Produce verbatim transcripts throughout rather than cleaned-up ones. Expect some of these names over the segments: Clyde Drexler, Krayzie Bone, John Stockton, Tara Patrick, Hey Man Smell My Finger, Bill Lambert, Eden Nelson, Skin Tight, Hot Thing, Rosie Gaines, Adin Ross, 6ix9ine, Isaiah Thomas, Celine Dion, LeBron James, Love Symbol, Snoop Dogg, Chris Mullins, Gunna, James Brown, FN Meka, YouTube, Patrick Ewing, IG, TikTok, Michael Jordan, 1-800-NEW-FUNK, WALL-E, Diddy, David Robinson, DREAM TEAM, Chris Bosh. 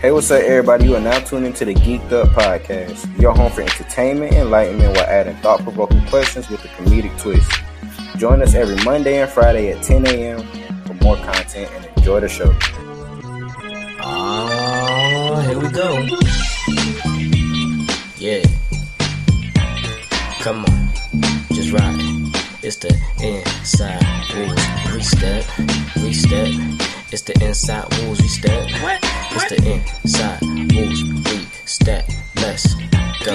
Hey, what's up, everybody? You are now tuning into the Geeked Up Podcast, your home for entertainment, enlightenment, while adding thought-provoking questions with a comedic twist. Join us every Monday and Friday at ten a.m. for more content and enjoy the show. Oh, uh, here we go. Yeah. Come on. Just rock it. It's the inside rules. We step. We step. It's the inside rules. We step. It's the inside rules. We step. Let's go.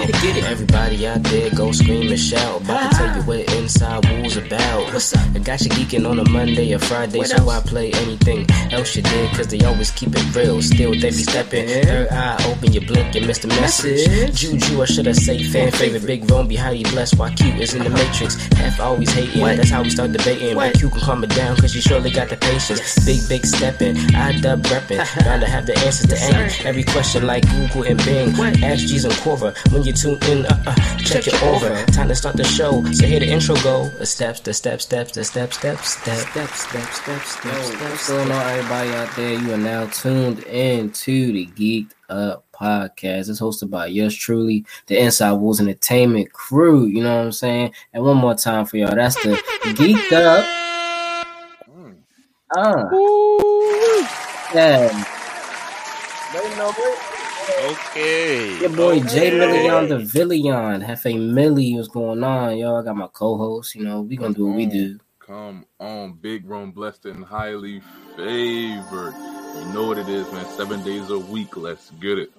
Get it, get it. Everybody out there, go scream and shout. About to tell you what Inside Rules about. What's up? I got you geeking on a Monday or Friday, what so else? I play anything else you did, cause they always keep it real. Still they be stepping. Third eye open, you blink, you miss the message. message. Juju, or should I say fan favorite. Big Rome be highly blessed, while Q is in the matrix. Half always hating, what? That's how we start debating. But Q can calm it down, cause you surely got the patience. Yes. Big, big stepping, I dub repping. Bound to have the answers to any. Every question like Google and Bing. What? Ask G's and Quora. When you tune in, uh, uh, check, check your aura. Time to start the show. So here the intro go. The steps, the steps, steps, the steps, steps, steps, steps, steps, steps, steps, steps. What's going on, everybody out there? You are now tuned in to the Geeked Up Podcast. It's hosted by yours truly, the Inside Wolves Entertainment crew. You know what I'm saying? And one more time for y'all. That's the Geeked Up. Uh. Ooh. Yeah. Don't know it. Okay. Your boy okay. Jay Million the Villion. Hefe Millie, what's going on, y'all? I got my co-host. You know, we gonna come do what on. we do. Come on, Big Rome, blessed and highly favored. You know what it is, man. Seven days a week. Let's get it.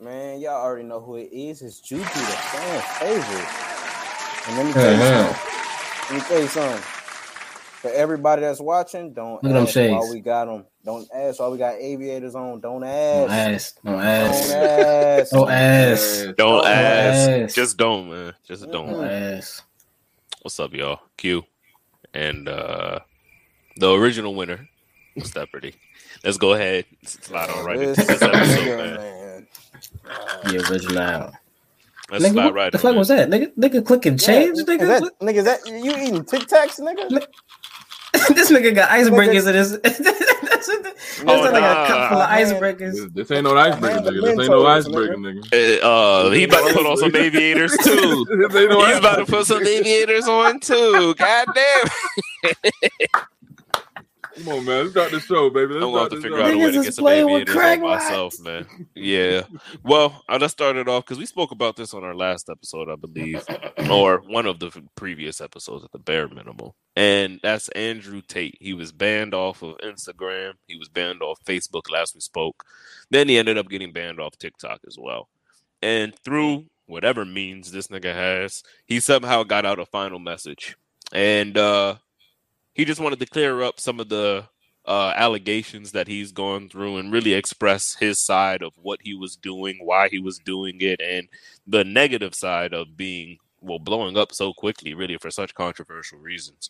Man, y'all already know who it is. It's Juju, the fan favorite. And let me tell you something. Let me tell you something. For everybody that's watching, don't ask why we got them. Don't ask why we got aviators on. Don't ask. Don't ask. Don't ask. Don't ask. Don't ask. Just don't, man. Just don't. Don't ask. What's up, y'all? Q. And uh, the original winner was that pretty. Let's go ahead. Slide on right into this episode, man. The original. Let's nigga, slide right in. What the fuck was that? Nigga, nigga clicking change, nigga? Nigga, that you eating Tic Tacs, nigga? This nigga got icebreakers in this. That's oh, nah, like a couple of icebreakers. This, this ain't no icebreaker, nigga. This ain't no icebreaker, nigga. Uh, uh, he about to put on some aviators too. He's about to put some aviators on too. God damn. Come on, man. Let's start the show, baby. Let's I'm going to have to figure show. out a way to get some aviators on myself, man. Yeah. Well, let's start it off because we spoke about this on our last episode, I believe, or one of the previous episodes at the bare minimum. And that's Andrew Tate. He was banned off of Instagram. He was banned off Facebook last we spoke. Then he ended up getting banned off TikTok as well. And through whatever means this nigga has, he somehow got out a final message. And, uh, he just wanted to clear up some of the uh, allegations that he's gone through and really express his side of what he was doing, why he was doing it, and the negative side of being, well, blowing up so quickly, really, for such controversial reasons.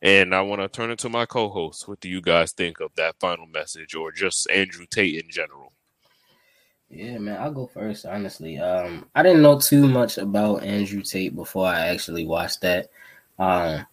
And I want to turn it to my co-host. What do you guys think of that final message or just Andrew Tate in general? Yeah, man, I'll go first, honestly. Um, I didn't know too much about Andrew Tate before I actually watched that. Um,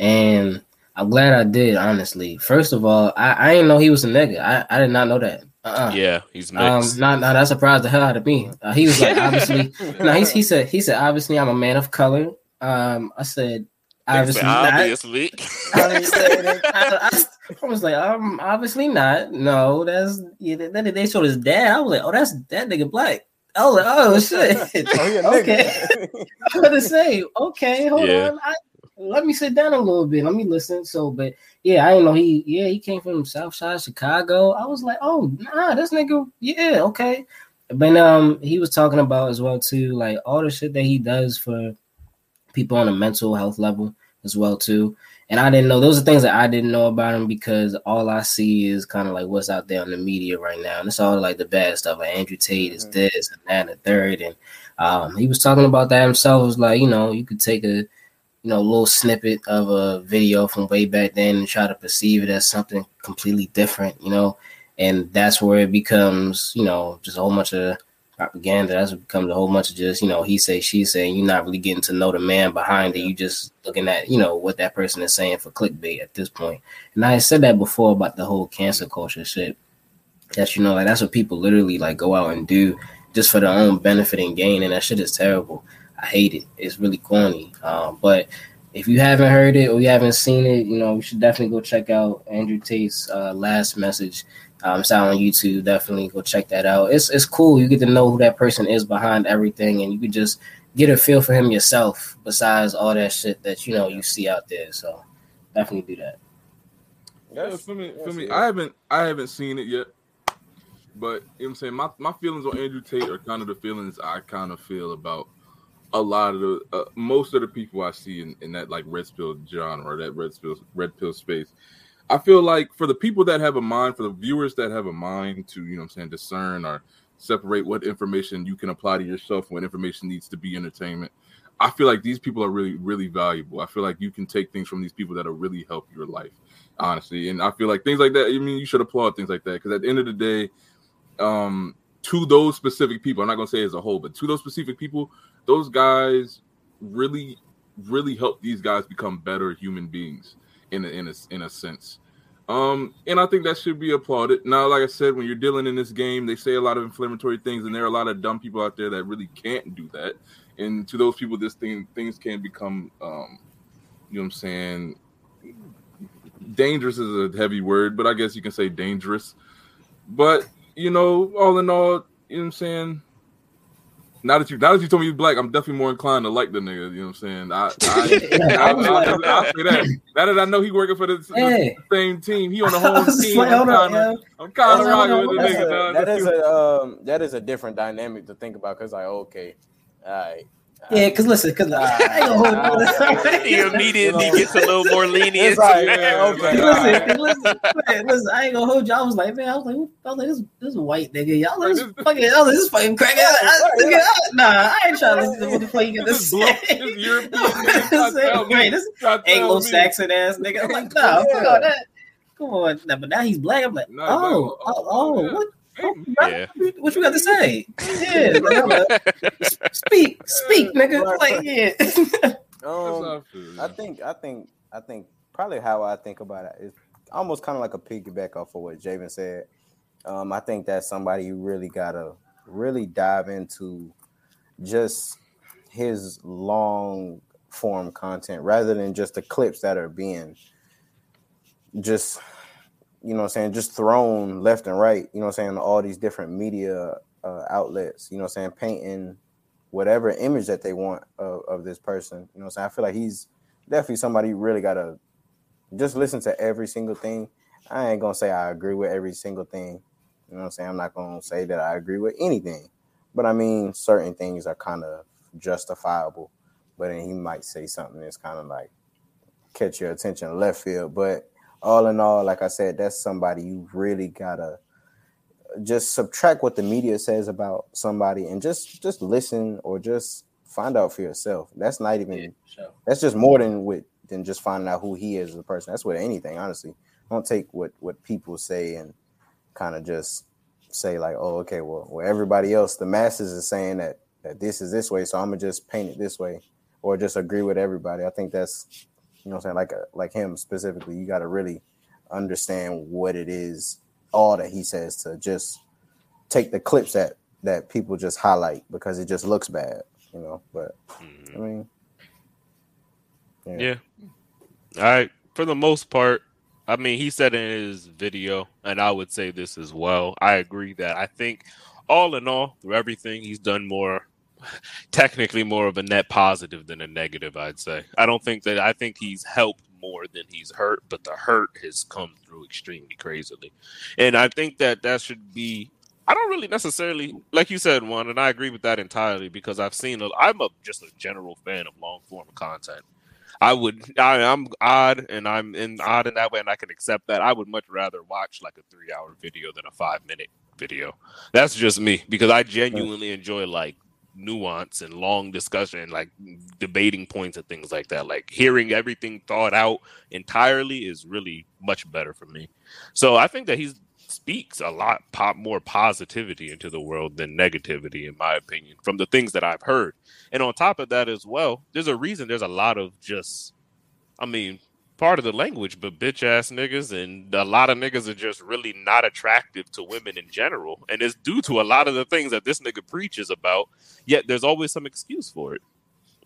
and... I'm glad I did, honestly. First of all, I, I didn't know he was a nigga. I, I did not know that. Uh-uh. Yeah, he's mixed. Um, nah, nah, that surprised the hell out of me. Uh, he was like, obviously. no, nah, he, he said, he said, obviously, I'm a man of color. Um, I said, obviously not. Obviously. I, I, I, I was like, um, obviously not. No, that's yeah. Then they showed his dad. I was like, oh, that's that nigga black. Oh, oh shit. Oh, yeah, okay. I'm gonna say, okay, hold yeah. on. I, Let me sit down a little bit. Let me listen. So, but yeah, I didn't know he. Yeah, he came from South Side Chicago. I was like, oh nah, this nigga. Yeah, okay. But um, he was talking about as well too, like all the shit that he does for people on a mental health level as well too. And I didn't know those are things that I didn't know about him because all I see is kind of like what's out there in the media right now, and it's all like the bad stuff. Like Andrew Tate is this and that and the third, and um, he was talking about that himself. It was like, you know, you could take a you know, a little snippet of a video from way back then and try to perceive it as something completely different, you know, and that's where it becomes, you know, just a whole bunch of propaganda. That's what becomes a whole bunch of just, you know, he say, she say, and you're not really getting to know the man behind it. You just looking at, you know, what that person is saying for clickbait at this point. And I said that before about the whole cancer culture shit. that, you know, like that's what people literally like go out and do just for their own benefit and gain. And that shit is terrible. I hate it. It's really corny. Um, but if you haven't heard it or you haven't seen it, you know, you should definitely go check out Andrew Tate's uh, Last Message. Um, it's out on YouTube. Definitely go check that out. It's it's cool. You get to know who that person is behind everything, and you can just get a feel for him yourself besides all that shit that, you know, you see out there. So definitely do that. Yeah, for me, for me, I haven't I haven't seen it yet. But you know what I'm saying, my, my feelings on Andrew Tate are kind of the feelings I kind of feel about a lot of the uh, most of the people I see in, in that like red pill genre, that red pill red pill space. I feel like for the people that have a mind, for the viewers that have a mind to, you know what I'm saying, discern or separate what information you can apply to yourself when information needs to be entertainment, I feel like these people are really, really valuable. I feel like you can take things from these people that'll really help your life, honestly. And I feel like things like that, I mean, you should applaud things like that, because at the end of the day, um, to those specific people, I'm not going to say as a whole, but to those specific people, those guys really, really help these guys become better human beings. In a, in a, in a sense. Um, and I think that should be applauded. Now, like I said, when you're dealing in this game, they say a lot of inflammatory things, and there are a lot of dumb people out there that really can't do that. And to those people, this thing, things can become, um, you know what I'm saying, dangerous is a heavy word, but I guess you can say dangerous. But, you know, all in all, you know what I'm saying, Now that you now that you told me you're black, I'm definitely more inclined to like the nigga. You know what I'm saying? I, I, I, I, I, I, I say that. Now that I know he working for this, hey. the same team, he on the whole team. Like, I'm kind of yeah. rocking with the nigga. A, that is a um, that is a different dynamic to think about, because I like, okay, all right. Yeah, because listen, because uh, he immediately gets a little more lenient. Right, yeah, okay. listen, listen, man, listen, I ain't gonna hold you. I was like, man, I was like, I was like this, this white nigga, y'all like, this fucking, I was like, this fucking crack. I, I, I, nah, I ain't trying to listen to what the fuck you get this. This Anglo-Saxon ass nigga. I'm like, nah, fuck all that. Come on, nah, but now he's black. I'm like, oh, oh, oh, what? Oh, yeah. What you got to say? Yeah, like, speak, speak, nigga. Like, yeah. um, I think, I think, I think probably how I think about it is almost kind of like a piggyback off of what Javen said. Um, I think that's somebody you really gotta really dive into, just his long form content rather than just the clips that are being just. You know what I'm saying, just thrown left and right, you know what I'm saying, all these different media uh, outlets, you know what I'm saying, painting whatever image that they want of, of this person. You know what I'm saying? I feel like he's definitely somebody you really got to just listen to every single thing. I ain't going to say I agree with every single thing. You know what I'm saying? I'm not going to say that I agree with anything. But, I mean, certain things are kind of justifiable. But then he might say something that's kind of like catch your attention left field. But all in all, like I said, that's somebody you really gotta just subtract what the media says about somebody and just just listen or just find out for yourself. That's not even yeah, sure. that's just more than with than just finding out who he is as a person. That's with anything, honestly. Don't take what, what people say and kind of just say like, oh, okay, well, well, everybody else, the masses is saying that that this is this way, so I'm gonna just paint it this way or just agree with everybody. I think that's You know what I'm saying? Like a, like him specifically, you got to really understand what it is, all that he says, to just take the clips that, that people just highlight because it just looks bad, you know? But, mm. I mean... Yeah. yeah. All right. For the most part, I mean, he said in his video, and I would say this as well, I agree that I think all in all, through everything, he's done more... technically more of a net positive than a negative, I'd say. I don't think that I think he's helped more than he's hurt, but the hurt has come through extremely crazily. And I think that that should be, I don't really necessarily, like you said, Juan, and I agree with that entirely, because I've seen, a, I'm a, just a general fan of long form content. I would, I, I'm odd and I'm in odd in that way, and I can accept that. I would much rather watch like a three hour video than a five minute video. That's just me, because I genuinely enjoy like nuance and long discussion, like debating points and things like that. Like hearing everything thought out entirely is really much better for me. So I think that he speaks a lot pop more positivity into the world than negativity, in my opinion, from the things that I've heard. And on top of that as well, there's a reason there's a lot of just, I mean, part of the language, but bitch ass niggas and a lot of niggas are just really not attractive to women in general. And it's due to a lot of the things that this nigga preaches about, yet there's always some excuse for it.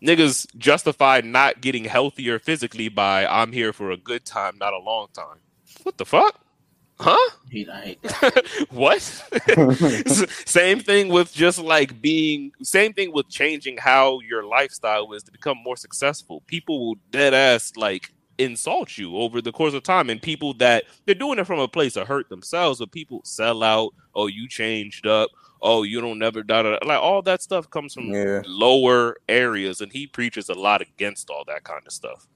Niggas justify not getting healthier physically by I'm here for a good time, not a long time. What the fuck? Huh? What? Same thing with just like being, same thing with changing how your lifestyle is to become more successful. People will dead ass like insult you over the course of time, and people that they're doing it from a place of hurt themselves, but people sell out. Oh, you changed up. Oh, you don't never da da. Like all that stuff comes from yeah. lower areas, and he preaches a lot against all that kind of stuff.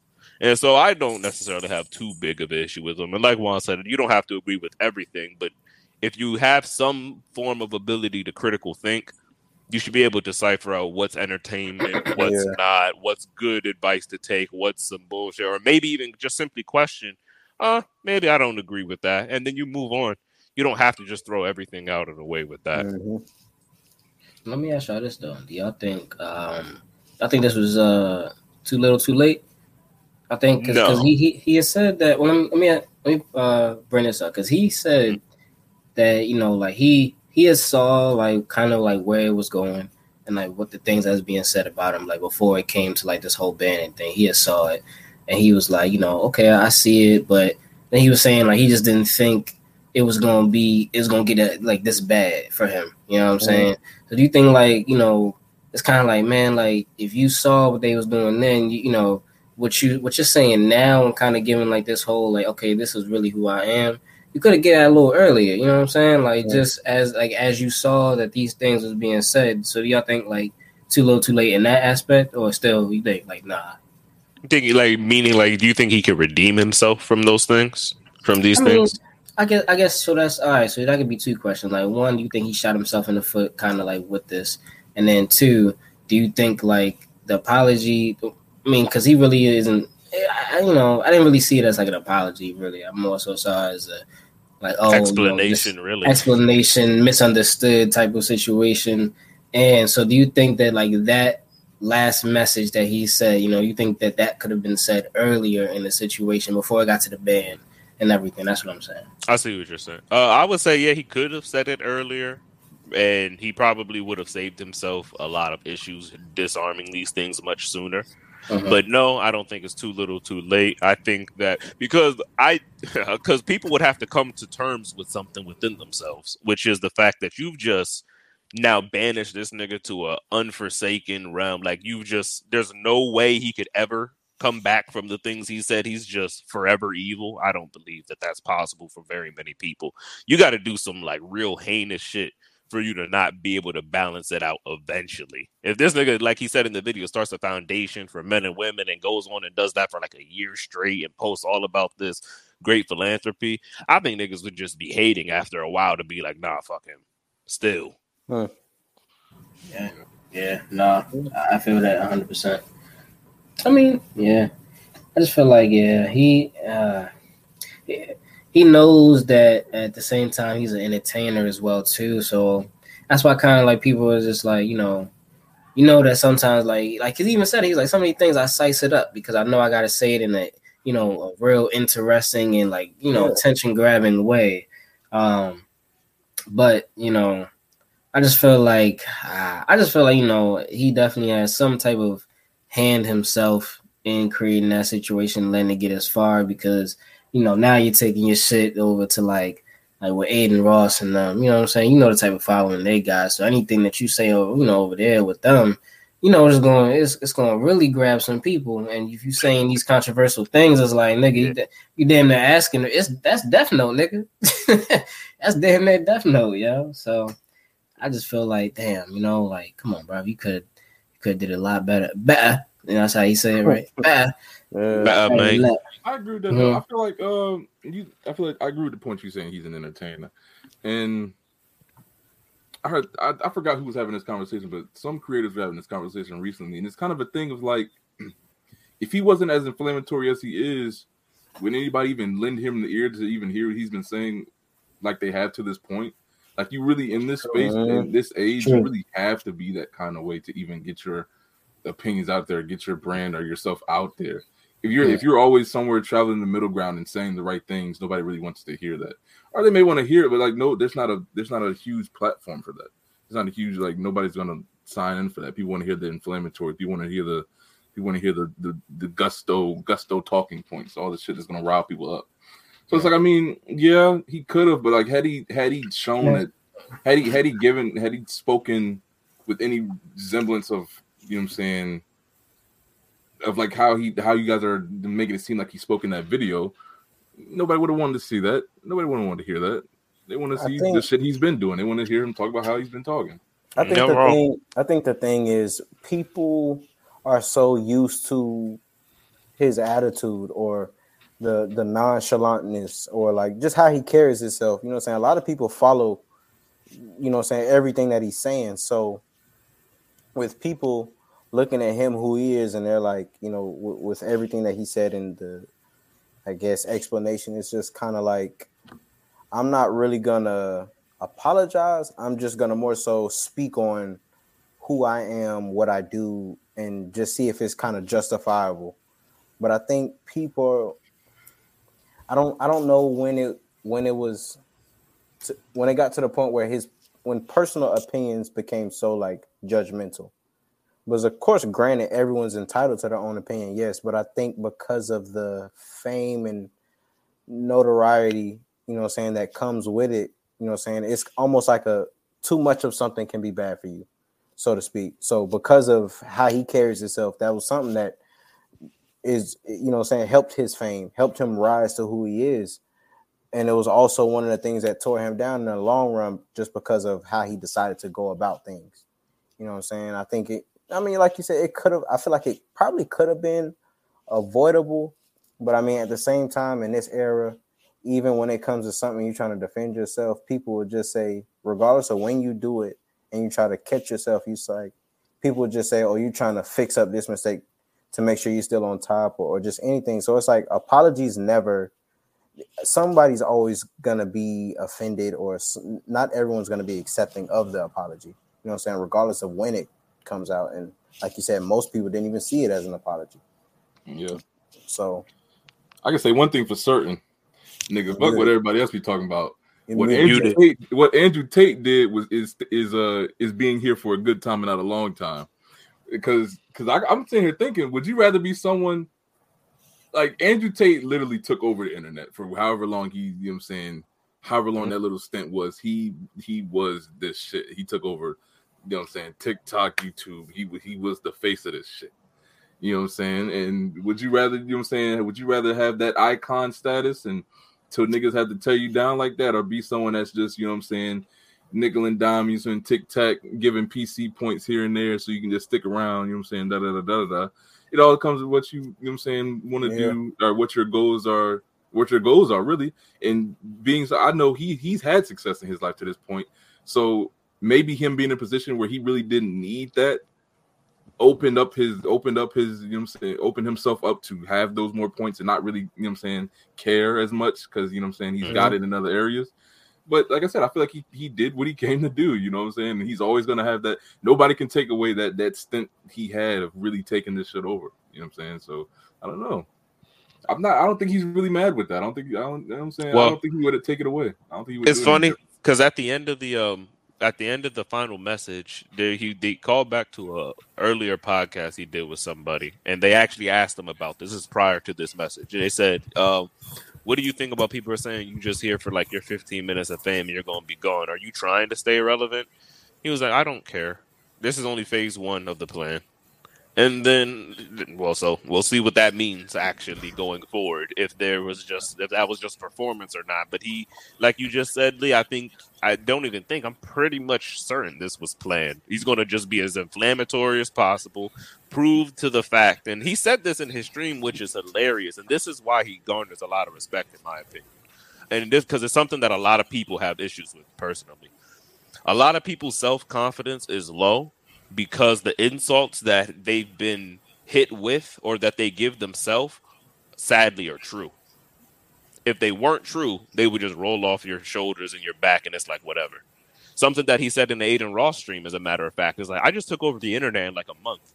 And so I don't necessarily have too big of an issue with them. And like Juan said, you don't have to agree with everything. But if you have some form of ability to critical think, you should be able to decipher out what's entertainment, what's yeah. not, what's good advice to take, what's some bullshit, or maybe even just simply question, uh, maybe I don't agree with that. And then you move on. You don't have to just throw everything out of the way with that. Mm-hmm. Let me ask y'all this, though. Do y'all think, um, I think this was uh, too little, too late? I think because no. he, he he has said that. Well, let me let me, let me uh, bring this up because he said that, you know, like he he has saw like kind of like where it was going and like what the things that was being said about him like before it came to like this whole banning thing. He has saw it and he was like, you know, okay, I see it, but then he was saying like he just didn't think it was gonna be it's gonna get a, like this bad for him. You know what I'm mm-hmm. saying? So do you think like you know it's kind of like man like if you saw what they was doing then you, you know. What you what you're saying now and kind of giving like this whole like okay this is really who I am, you could have get that a little earlier, you know what I'm saying, like yeah. just as like as you saw that these things was being said. So do y'all think like too little too late in that aspect, or still you think like nah? Think like meaning like do you think he could redeem himself from those things from these I mean, things? I guess I guess so. That's all right. So that could be two questions. Like one, do you think he shot himself in the foot kind of like with this, and then two, do you think like the apology? I mean, because he really isn't, I, you know, I didn't really see it as like an apology, really. I more so saw it as a, like, oh, explanation, you know, really. Explanation, misunderstood type of situation. And so do you think that, like, that last message that he said, you know, you think that that could have been said earlier in the situation before it got to the ban and everything? That's what I'm saying. I see what you're saying. Uh, I would say, yeah, he could have said it earlier. And he probably would have saved himself a lot of issues disarming these things much sooner. Uh-huh. But no, I don't think it's too little too late. I think that because I because people would have to come to terms with something within themselves, which is the fact that you've just now banished this nigga to a unforsaken realm. Like you've just there's no way he could ever come back from the things he said. He's just forever evil. I don't believe that that's possible for very many people. You got to do some like real heinous shit for you to not be able to balance it out eventually. If this nigga, like he said in the video, starts a foundation for men and women and goes on and does that for like a year straight and posts all about this great philanthropy, I think niggas would just be hating after a while to be like, nah, fuck him. Still. Huh. Yeah, yeah, nah, I feel that one hundred percent. I mean, yeah, I just feel like, yeah, he, uh, yeah. He knows that at the same time he's an entertainer as well too, so that's why kind of like people are just like you know, you know that sometimes like like he even said it, he's like so many things I size it up because I know I gotta say it in a you know a real interesting and like you know attention grabbing way, um, but you know I just feel like I just feel like you know he definitely has some type of hand himself in creating that situation, letting it get as far because. You know, now you're taking your shit over to like, like with Adin Ross and them. You know what I'm saying? You know the type of following they got. So anything that you say, over, you know, over there with them, you know, it's going, it's, it's going to really grab some people. And if you saying these controversial things, it's like, nigga, you, you damn near asking. It's that's Death Note, nigga. That's damn near Death Note, yo. So I just feel like, damn, you know, like, come on, bro, you could, you could did a lot better, better. You know, that's how you say it, right? Better. Uh, mate. I agree with that. Mm-hmm. I feel like um, you. I feel like I agree with the point you saying he's an entertainer, and I heard I, I forgot who was having this conversation, but some creators were having this conversation recently, and it's kind of a thing of like, if he wasn't as inflammatory as he is, would anybody even lend him the ear to even hear what he's been saying, like they have to this point? Like you really in this space, uh, in this age, true. You really have to be that kind of way to even get your opinions out there, get your brand or yourself out there. If you're yeah. if you're always somewhere traveling the middle ground and saying the right things, nobody really wants to hear that. Or they may want to hear it, but like no, there's not a there's not a huge platform for that. It's not a huge like nobody's gonna sign in for that. People want to hear the inflammatory. People want to hear the people want to hear the, the the gusto gusto talking points. All this shit that's gonna rile people up. So yeah. it's like I mean, yeah, he could have, but like had he had he shown yeah. that had he had he given had he spoken with any semblance of you know what I'm saying. Of like how he how you guys are making it seem like he spoke in that video, nobody would have wanted to see that. Nobody would have wanted to hear that. They want to see think, the shit he's been doing. They want to hear him talk about how he's been talking. I think no the wrong. thing. I think the thing is people are so used to his attitude or the the nonchalantness or like just how he carries himself. You know what I'm saying? A lot of people follow. You know what I'm saying? Everything that he's saying. So with people looking at him who he is and they're like, you know, w- with everything that he said in the, I guess, explanation, it's just kind of like, I'm not really going to apologize. I'm just going to more so speak on who I am, what I do, and just see if it's kind of justifiable. But I think people, I don't I don't know when it, when it was, to, when it got to the point where his, when personal opinions became so like judgmental. Because, of course, granted, everyone's entitled to their own opinion, yes. But I think because of the fame and notoriety, you know what I'm saying, that comes with it, you know what I'm saying, it's almost like a too much of something can be bad for you, so to speak. So because of how he carries himself, that was something that is, you know what I'm saying, helped his fame, helped him rise to who he is. And it was also one of the things that tore him down in the long run just because of how he decided to go about things. You know what I'm saying? I think it. I mean, like you said, it could have, I feel like it probably could have been avoidable, but I mean, at the same time in this era, even when it comes to something you're trying to defend yourself, people would just say, regardless of when you do it and you try to catch yourself, you like, people would just say, oh, you're trying to fix up this mistake to make sure you're still on top or, or just anything. So it's like apologies never, somebody's always going to be offended or not everyone's going to be accepting of the apology. You know what I'm saying? Regardless of when it comes out, and like you said, most people didn't even see it as an apology. Yeah. So I can say one thing for certain, nigga. Fuck what everybody else be talking about. What Andrew Tate, what Andrew Tate did was is is uh is being here for a good time and not a long time. Because because I'm sitting here thinking, would you rather be someone like Andrew Tate? Literally took over the internet for however long he, you know what I'm saying, however long mm-hmm. that little stint was. He he was this shit. He took over. You know what I'm saying? TikTok, YouTube. He he was the face of this shit. You know what I'm saying? And would you rather, you know what I'm saying? Would you rather have that icon status and till niggas have to tear you down like that, or be someone that's just, you know what I'm saying, nickel and dime using TikTok, giving P C points here and there so you can just stick around, you know what I'm saying? Da da da da da. It all comes with what you, you know what I'm saying, want to yeah. do or what your goals are, what your goals are really. And being so I know he he's had success in his life to this point. So maybe him being in a position where he really didn't need that opened up his opened up his, you know what I'm saying, opened himself up to have those more points and not really, you know what I'm saying, care as much because, you know what I'm saying, he's mm-hmm. got it in other areas. But like I said, I feel like he, he did what he came to do, you know what I'm saying? And he's always going to have that. Nobody can take away that that stint he had of really taking this shit over, you know what I'm saying? So I don't know. I'm not, I don't think he's really mad with that. I don't think, I don't, you know what I'm saying? Well, I don't think he would have taken it away. I don't think he would. It's funny because at the end of the, um, At the end of the final message, they, he they called back to a earlier podcast he did with somebody, and they actually asked him about this. This is prior to this message. They said, um, what do you think about people are saying you just here for like your fifteen minutes of fame and you're going to be gone? Are you trying to stay relevant? He was like, I don't care. This is only phase one of the plan. And then, well, so we'll see what that means actually going forward. If there was just, if that was just performance or not. But he, like you just said, Lee, I think, I don't even think, I'm pretty much certain this was planned. He's going to just be as inflammatory as possible, prove to the fact. And he said this in his stream, which is hilarious. And this is why he garners a lot of respect, in my opinion. And this, because it's something that a lot of people have issues with personally. A lot of people's self-confidence is low. Because the insults that they've been hit with or that they give themselves, sadly, are true. If they weren't true, they would just roll off your shoulders and your back, and it's like whatever. Something that he said in the Adin Ross stream, as a matter of fact, is like, I just took over the internet in like a month.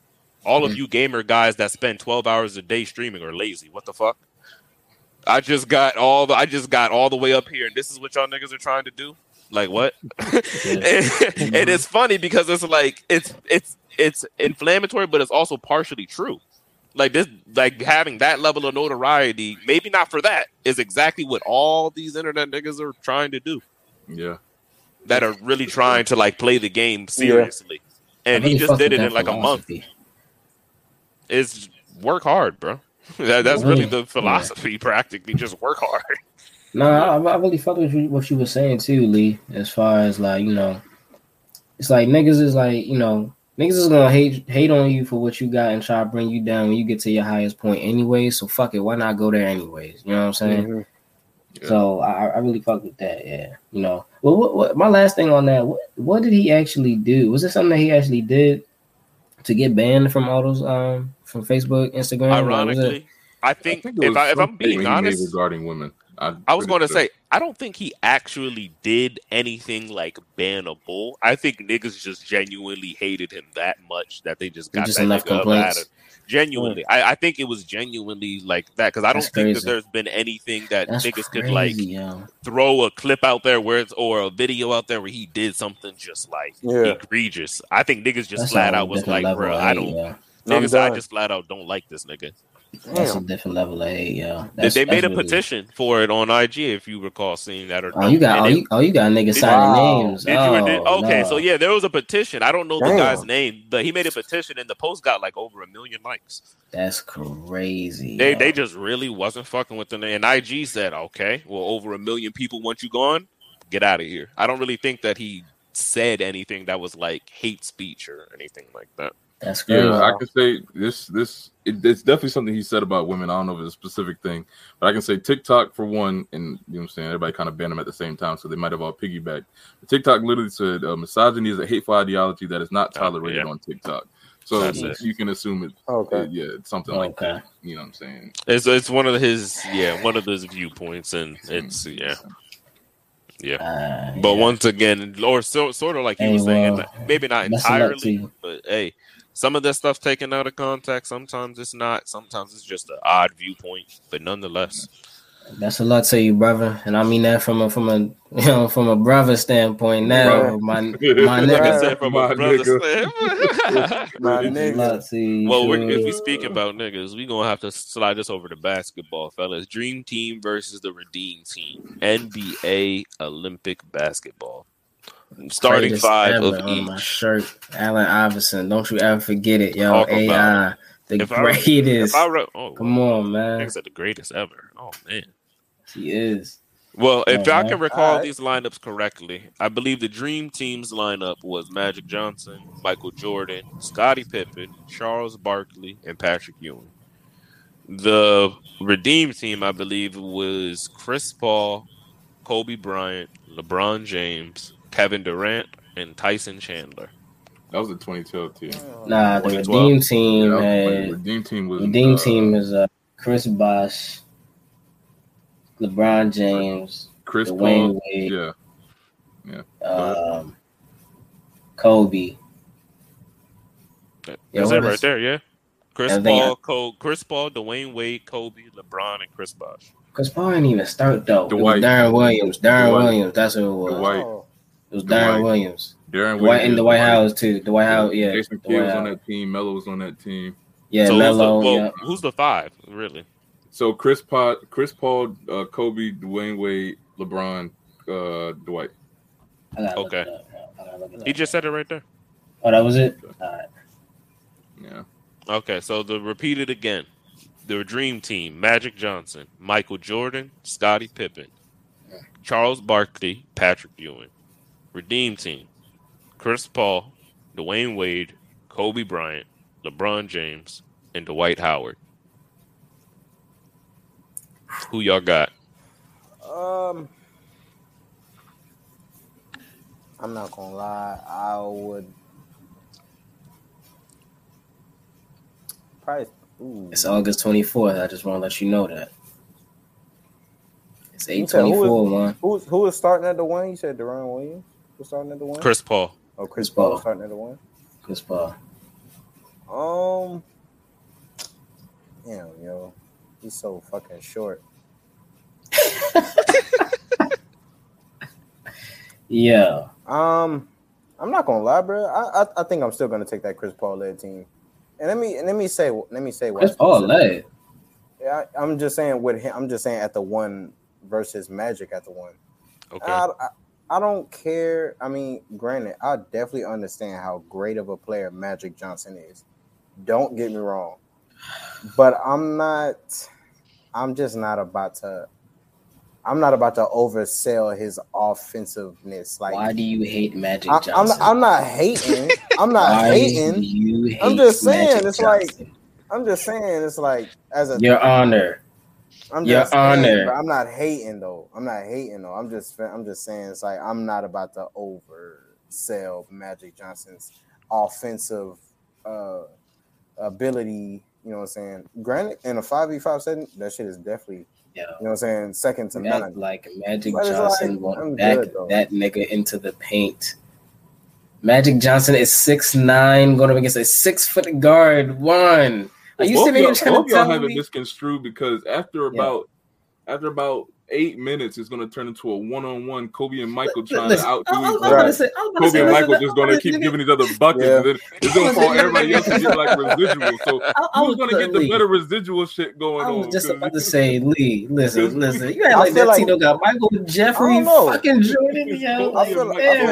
All of you gamer guys that spend twelve hours a day streaming are lazy. What the fuck? I just got all the I just got all the way up here, and this is what y'all niggas are trying to do? Like what? Yeah. and, and it's funny because it's like it's it's it's inflammatory, but it's also partially true. Like this, like having that level of notoriety, maybe not for that, is exactly what all these internet niggas are trying to do. Yeah, that are really trying to like play the game seriously, yeah. and I mean, he just did it in like a month. It's work hard, bro. That, that's really the philosophy, yeah. practically. Just work hard. No, nah, I, I really fuck with you, what you were saying too, Lee. As far as like, you know, it's like niggas is like, you know, niggas is gonna hate hate on you for what you got and try to bring you down when you get to your highest point anyway. So fuck it, why not go there anyways? You know what I'm saying? Mm-hmm. Yeah. So I, I really fuck with that. Yeah, you know. Well, what, what, my last thing on that, what, what did he actually do? Was it something that he actually did to get banned from all those um from Facebook, Instagram? Ironically, I think, I think if, I, if I'm being honest regarding women, I'm I was going to sure. say I don't think he actually did anything like bannable. I think niggas just genuinely hated him that much that they just got just that nigga up at him. Genuinely, I, I think it was genuinely like that because I don't That's think crazy. that there's been anything that That's niggas crazy, could like yo. throw a clip out there where it's or a video out there where he did something just like yeah. egregious. I think niggas just That's flat out was like, bro, I don't. Yeah. Niggas, I just flat out don't like this nigga. That's Damn. a different level of hate, yo. That's, they made a really... petition for it on I G, if you recall seeing that. Or oh, you got, oh, you, oh, you got niggas signing wow. names. Did oh, you, did, okay, no. so yeah, there was a petition. I don't know Damn. the guy's name, but he made a petition, and the post got like over a million likes. That's crazy. They yo. they just really wasn't fucking with them. And I G said, okay, well, over a million people want you gone. Get out of here. I don't really think that he said anything that was like hate speech or anything like that. That's crazy. Yeah, I can say this. This it, it's definitely something he said about women. I don't know if it's a specific thing, but I can say TikTok for one, and you know what I'm saying. Everybody kind of banned him at the same time, so they might have all piggybacked. But TikTok literally said uh, misogyny is a hateful ideology that is not tolerated oh, yeah. on TikTok. So That's you it. can assume it. Okay, it, yeah, it's something like okay. that. You know what I'm saying? It's it's one of his yeah one of those viewpoints, and it's yeah. Yeah, uh, but yeah. once again, or so, sort of like you hey, were saying, well, maybe not entirely, but hey, some of that stuff taken out of context. Sometimes it's not. Sometimes it's just an odd viewpoint, but nonetheless, that's a lot to you, brother. And I mean that from a from a you know from a brother standpoint. Now, right. my my nigga said from my a brother standpoint. my nigga. Well, we're, if we speak about niggas, we gonna have to slide this over to basketball, fellas. Dream Team versus the Redeem Team, N B A Olympic basketball. Starting Greatest five ever of on each. My shirt, Allen Iverson. Don't you ever forget it, yo. Talk A I, the if greatest. I, if I re- oh, Come on, man. Like I said the greatest ever. Oh man, he is. Well, if yeah, I can recall right. these lineups correctly, I believe the Dream Team's lineup was Magic Johnson, Michael Jordan, Scottie Pippen, Charles Barkley, and Patrick Ewing. The Redeem Team, I believe, was Chris Paul, Kobe Bryant, LeBron James, Kevin Durant, and Tyson Chandler. That was the twenty twelve team. Nah, the Redeem Team. Yeah, had, Redeem Team was. Redeem uh, Team is uh, Chris Bosh, LeBron James, Chris Paul, Wade, yeah, yeah, um, Kobe. That's yeah, it right is, there, yeah. Chris Paul, I, Cole, Chris Paul, Dwayne Wade, Kobe, LeBron, and Chris Bosh. Chris Paul didn't even start though. Dwight. It was Darren Williams. Darren Dwight. Williams. That's who it was. Dwight. It was Dwight. Darren Williams. Darren Williams. In the White House, too. The White House, yeah. Jason Kidd was on that team. Melo was on that team. Yeah, so Melo. Who's the, well, yeah. who's the five, really? So Chris Paul, Chris Paul, uh, Kobe, Dwayne Wade, LeBron, uh, Dwight. Okay. He just said it right there. Oh, that was it? Okay. All right. Yeah. Okay, so the repeat it again. The Dream Team, Magic Johnson, Michael Jordan, Scottie Pippen, Charles Barkley, Patrick Ewing. Redeem Team, Chris Paul, Dwayne Wade, Kobe Bryant, LeBron James, and Dwight Howard. Who y'all got? Um, I'm not gonna lie. I would probably. Ooh. It's August twenty-fourth. I just want to let you know that. It's eight twenty-four, man. Who is who is starting at the one? You said Deron Williams. Starting at the one? Chris Paul. Oh, Chris, Chris Paul. Paul starting at the one? Chris Paul. Um, damn, yo, he's so fucking short. Yeah. Um, I'm not gonna lie, bro. I, I I think I'm still gonna take that Chris Paul led team. And let me and let me say let me say Chris Paul led. Yeah, I, I'm just saying with him. I'm just saying at the one versus Magic at the one. Okay. I, I, I don't care. I mean, granted, I definitely understand how great of a player Magic Johnson is. Don't get me wrong. But I'm not I'm just not about to I'm not about to oversell his offensiveness. Like, why do you hate Magic Johnson? I, I'm, not, I'm not hating. I'm not why hating. You hate I'm just saying Magic it's Johnson. Like I'm just saying it's like as a Your Honor. I'm Your just saying, Honor. Bro, I'm not hating though. I'm not hating though. I'm just I'm just saying it's like I'm not about to oversell Magic Johnson's offensive uh, ability. You know what I'm saying? Granted, in a five v five setting, that shit is definitely. You know what I'm saying? Second to none. Like Magic Johnson will back that nigga into the paint. Magic Johnson is six nine going up against a six foot guard. One. Are you sitting here trying to tell me? I hope y'all haven't misconstrued because after about yeah. after about eight minutes, it's going to turn into a one on one Kobe and Michael trying to outdo each other. Kobe and Michael just going to keep giving each other buckets. It's going to fall everybody else to get like residual. So who's going to get the better residual shit going on? I was just about to say, Lee, listen, listen. You had like that Tito guy, Michael Jeffrey, fucking Jordan. I feel like I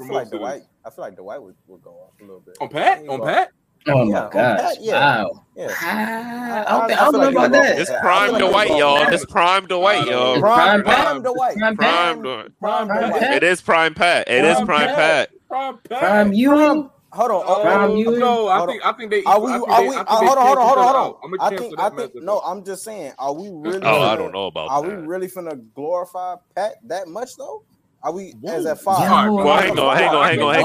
feel like Dwight. I feel like Dwight would go off a little bit. On Pat? On Pat? Oh yeah, my gosh! Yeah. Wow! Yeah. I, I, I, I don't know like about that. It's prime Dwight, like y'all. It's prime Dwight, y'all. Prime, prime Dwight. Prime, prime, prime, prime, prime It is prime Pat. It prime is prime Pat. Prime Pat. Prime you. Prime, hold on. Oh, prime you. No, I think I think they. Are we? Are we? Hold on. Hold on. Hold on. Hold on. I think. I think. No, I'm just saying. Are we really? Oh, I don't know about. Are we really finna glorify Pat that much though? Are we as at five? Yo, well, hang on, hang on, hang on, hang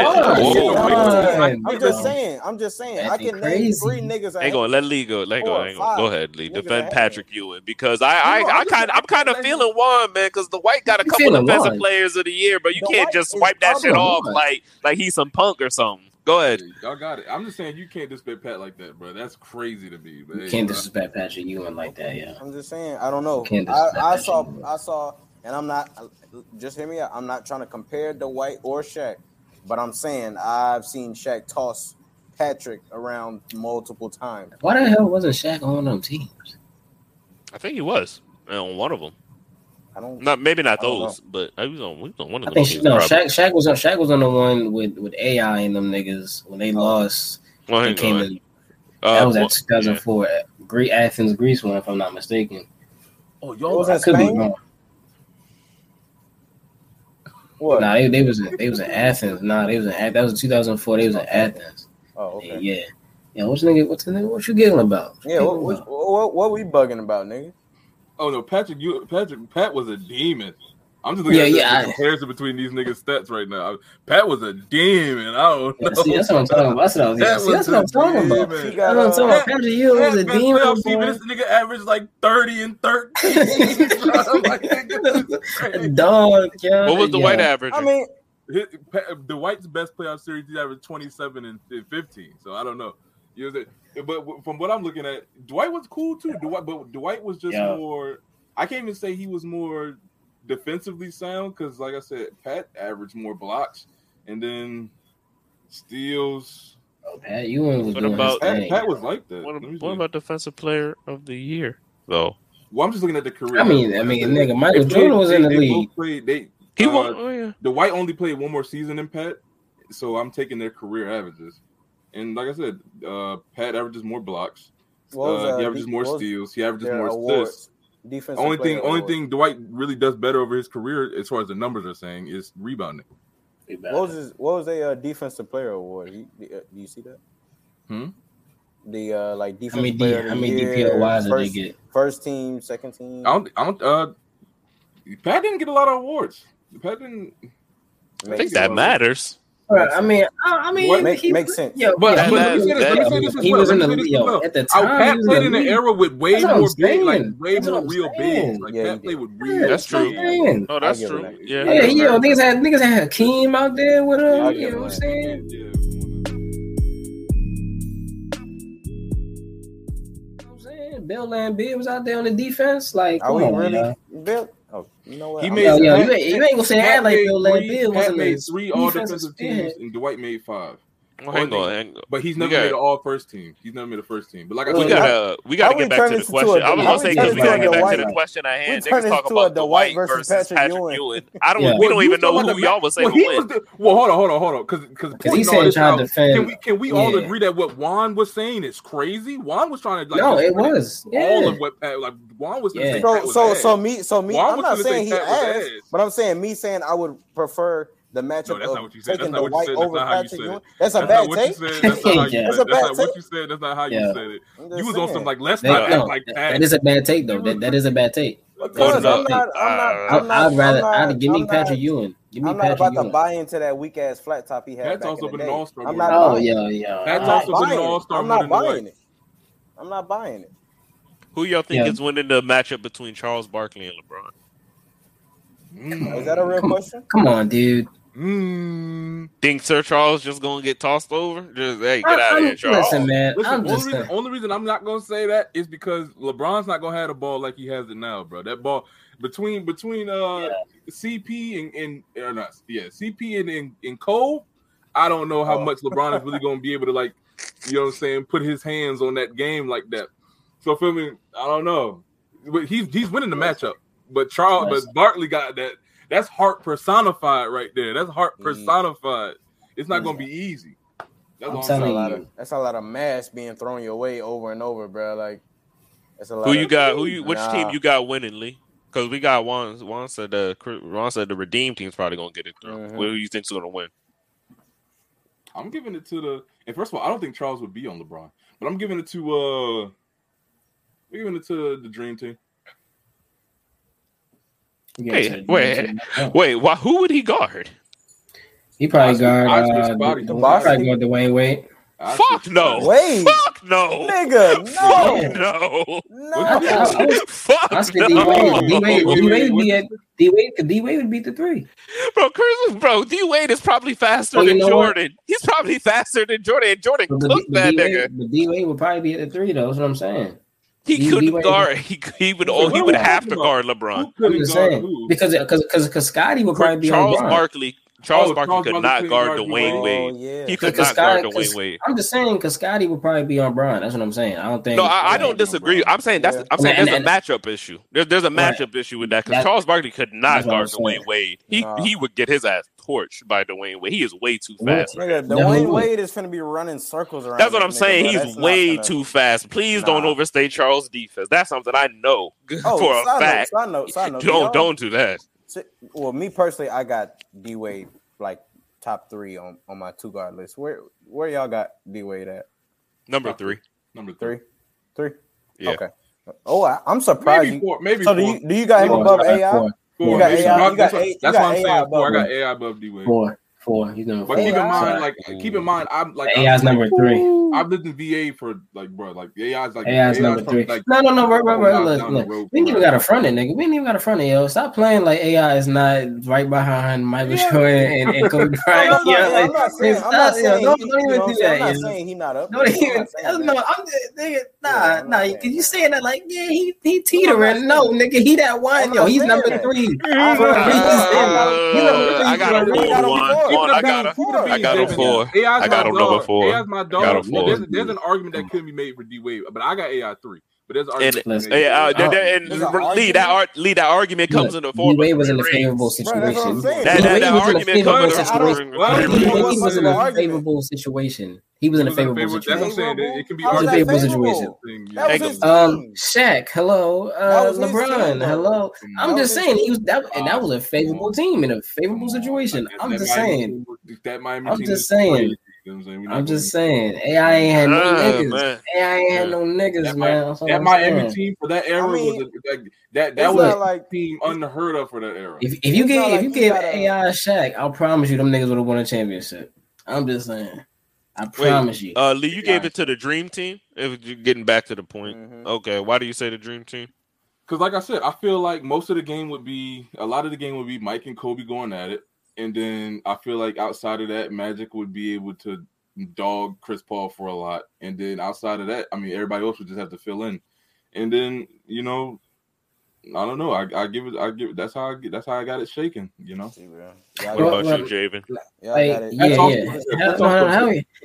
on, hang on. I'm just saying, I'm just saying. That'd I can name three niggas. Hang on, let Lee go. Let go. Hang on. Go ahead, Lee. Defend Patrick Ewing because I, I, I kind, I'm kind of feeling one man because the White got a couple of defensive players of the year, but you can't just wipe that shit off like, like he's some punk or something. Go ahead. Y'all got it. I'm just saying you can't disrespect Pat like that, bro. That's crazy to me. You can't disrespect Patrick Ewing like that, yeah. I'm just saying. I don't know. I saw. I saw. And I'm not, just hear me out, I'm not trying to compare Dwight or Shaq, but I'm saying I've seen Shaq toss Patrick around multiple times. Why the hell wasn't Shaq on them teams? I think he was on one of them. I don't. Not maybe not those, but he was on, he was on one of them. I think, no, Shaq, Shaq was on Shaq was on the one with, with A I and them niggas when they lost. Well, they came in. Uh, that was at two thousand four. Yeah. Greece, Athens, Greece one, if I'm not mistaken. Oh, y'all was at Spain? What? Nah, they, they was they was in Athens. Nah, they was in Athens. That was two thousand four. They was in Athens. Oh, okay. Yeah, yeah. What's nigga? What's the nigga? What you giggling about? Yeah, what, what, what what we bugging about, nigga? Oh no, Patrick, you Patrick Pat was a demon. I'm just looking yeah, at yeah, the I, comparison between these niggas' stats right now. Pat was a demon. I don't know. Yeah, see, that's what I'm talking about. That's what, I was, yeah, see, that's what I'm talking about. That's what I'm talking about. Patrick Ewing was a demon. This nigga averaged like thirty and thirteen. Dog, yeah. What was the yeah. White average? I mean, his, Pat, the White's best playoff series, he averaged twenty-seven and fifteen. So I don't know. You know but from what I'm looking at, Dwight was cool too. Dwight, but Dwight was just yeah. more. I can't even say he was more defensively sound because, like I said, Pat averaged more blocks and then steals. Oh, Pat, you was what about Pat, Pat was like that. What, what about defensive player of the year though? Well, I'm just looking at the career. I mean, I mean, nigga, Michael Jordan was in the league. Played, they, he uh, won. Oh, yeah. The White only played one more season than Pat, so I'm taking their career averages. And like I said, uh, Pat averages more blocks. What was, uh, he averages uh, more was, steals. He averages more awards. Assists. Defensive only thing, only award. Thing Dwight really does better over his career, as far as the numbers are saying, is rebounding. What was his, what was a uh, defensive player award? You, uh, do you see that? Hmm. The uh, like defensive I mean, player. How I many D P O Ys did they get? First team, second team. I don't. I don't. Uh, Pat didn't get a lot of awards. Pat didn't. I think that matters. Right, I mean, I, I mean, what makes make sense? Yeah, but yeah, let me say this as well. Well. At the time, oh, Pat played in an era with way more big, like way more real bigs. Like yeah, Pat played with real. Yeah, that's true. Yeah. Oh, that's true. That. Yeah, yeah, you know, niggas had niggas had Hakeem out there with him. Yeah, you know what I'm saying? Bill Lambert was out there on the defense. Like, are we on, really? Man. Bill, oh, you know what? He made. No, yo, you, ain't, you ain't gonna say that like Bill Lambert was. Pat made three all defensive teams, and Dwight made five. Well, hang on, hang on. But he's never got, made an all first team. He's never made a first team. But like I said, we gotta we gotta get back to the question. I was gonna say because we gotta get back to the question I had. Niggas talk about Dwight versus Patrick Ewing. I don't. Yeah. We don't even know who y'all would say. Well, hold on, hold on, hold on, because because he said trying to defend. Can we can we all agree that what Juan was saying is crazy? Juan was trying to like no, it was all of what like Juan was saying. So so so me so me. I'm not saying he asked, but I'm saying me saying I would prefer. The matchup no, of taking the White over Patrick Ewing. That's a bad take. That's not what you said. That's not how you yeah. said it. You was saying. On some like, let's that, not no, act like that. That is a bad take, though. That, that is a bad take. Because I'm not, I'm not, I'd rather, I'd give me Patrick Ewing. Give me I'm Patrick not about Ewing. To buy into that weak ass flat top he had. That's back also in the been day. An all-star. I'm not. Oh yeah, yeah. That's also been an all-star. I'm not buying it. I'm not buying it. Who y'all think is winning the matchup between Charles Barkley and LeBron? Mm. Is that a real come, question? Come on, dude. Mm. Think Sir Charles just gonna get tossed over? Just hey, get I, out I'm, of here, Charles. Listen, man. Listen, I'm only, just reason, only reason I'm not gonna say that is because LeBron's not gonna have the ball like he has it now, bro. That ball between between uh yeah. C P and, and or not, yeah, C P and, and, and Cole. I don't know how oh. much LeBron is really gonna be able to like, you know what I'm saying, put his hands on that game like that. So feel me? I don't know. But he's he's winning the matchup. But Charles, but Barkley got that. That's heart personified right there. That's heart personified. It's not gonna be easy. That's I'm telling a lot you. Of, that's a lot of mass being thrown your way over and over, bro. Like, that's a lot. Who you of, got? Who you? Which nah. team you got winning, Lee? Because we got one. One said the Ron said the Redeem team's probably gonna get it through. Mm-hmm. Who do you think's gonna win? I'm giving it to the. And first of all, I don't think Charles would be on LeBron, but I'm giving it to. Uh, we're giving it to the Dream Team. Hey, wait, wait, wait! Why? Who would he guard? He probably guard uh, the boss. Probably guard Dwayne Wade. Fuck no! Wait. Fuck no! Nigga, no! No! Fuck no! D Wade could D Wade would beat the three, bro. Bro, D Wade is probably faster well, than Jordan. What? He's probably faster than Jordan. And Jordan but cooked but that D-Wade, nigga. But D Wade would probably be at the three, though. That's what I'm saying. He, he couldn't guard. He he would oh, he would have to guard LeBron. Who because because because Scottie would probably be Charles on Barkley. Charles oh, Barkley Charles could Barkley not guard Dwayne Wade. Oh, yeah. He could not Scott, guard Dwayne Wade. I'm just saying because Scottie would probably be on Bron. That's what I'm saying. I don't think. No, I, I don't disagree. I'm saying that's. Yeah. I'm saying and, and, there's a matchup issue. There's there's a matchup right. issue with that because Charles Barkley could not guard Dwayne Wade. He nah. he would get his ass torched by Dwayne Wade. He is way too fast. Right? Nigga, Dwayne no. Wade is gonna be running circles around. That's what I'm nigga, saying. Bro. He's that's way gonna... too fast. Please nah. don't overstay Charles' defense. That's something I know oh, for a fact. I know. Don't don't do that. Well, me personally, I got D Wade like top three on, on my two guard list. Where where y'all got D Wade at? Number three. Number three. Three. Yeah. Okay. Oh, I, I'm surprised. Maybe four. Maybe so four. Do you do you got him four. Above A I? Four. Four. You got A I. You got A I. That's what I'm saying. Four. I got A I above D Wade. Four. Four. He's number four. But keep in mind, like keep in mind, I'm like A I's number three. I've lived in V A for like, bro, like A I's like A I's number three. Like, no, no, no, bro, bro, bro. Look, look. Road, we ain't even got a front end, nigga. We ain't even got a front end, yo. Stop playing like A I is not right behind Michael yeah. Jordan and, and Kobe Bryant. no, no, no, like, I'm not saying, I'm not saying don't, he, don't even know, do that. I'm not saying he's not up. Don't even. No, I'm just, nigga, nah, nah. You saying that like, yeah, he he teetering. No, nigga, he that one, yo. He's number three. I got a one. I got, a, I got him four. I got him number four. A I's my dog. There's, there's an argument that could be made for D Wade, but I got A I three. But there's an argument. And, that yeah, uh, there, there, and Lee, that, Lee, that argument comes look, in the form. D Wade was in a favorable situation. That argument comes in a favorable situation. He was in a favorable situation. That's what I'm saying. It can be a favorable situation. Um, Shaq, hello. Uh, LeBron, hello. I'm just saying he was that, and that was a favorable team in a favorable situation. I'm just saying. I'm just saying. You know what I'm saying? I'm just saying, A I ain't had no uh, niggas. Man. A I ain't had no niggas, that man. Might, that Miami team for that era I mean, was a, that that, that was like team unheard of for that era. If if you it's give if you give A I a Shaq, I promise you, them niggas would have won a championship. I'm just saying, I promise Wait, you. Uh, Lee, you gave it to the Dream Team. If you're getting back to the point, mm-hmm. okay, why do you say the Dream Team? Because, like I said, I feel like most of the game would be a lot of the game would be Mike and Kobe going at it. And then I feel like outside of that, Magic would be able to dog Chris Paul for a lot. And then outside of that, I mean, everybody else would just have to fill in. And then, you know, I don't know. I, I give it. I give. That's how. I get, that's how I got it shaken. You know. Yeah, what about well, you, Javen? Yeah, like, I got it. Yeah, that's yeah. Awesome. That's how, awesome. How, that's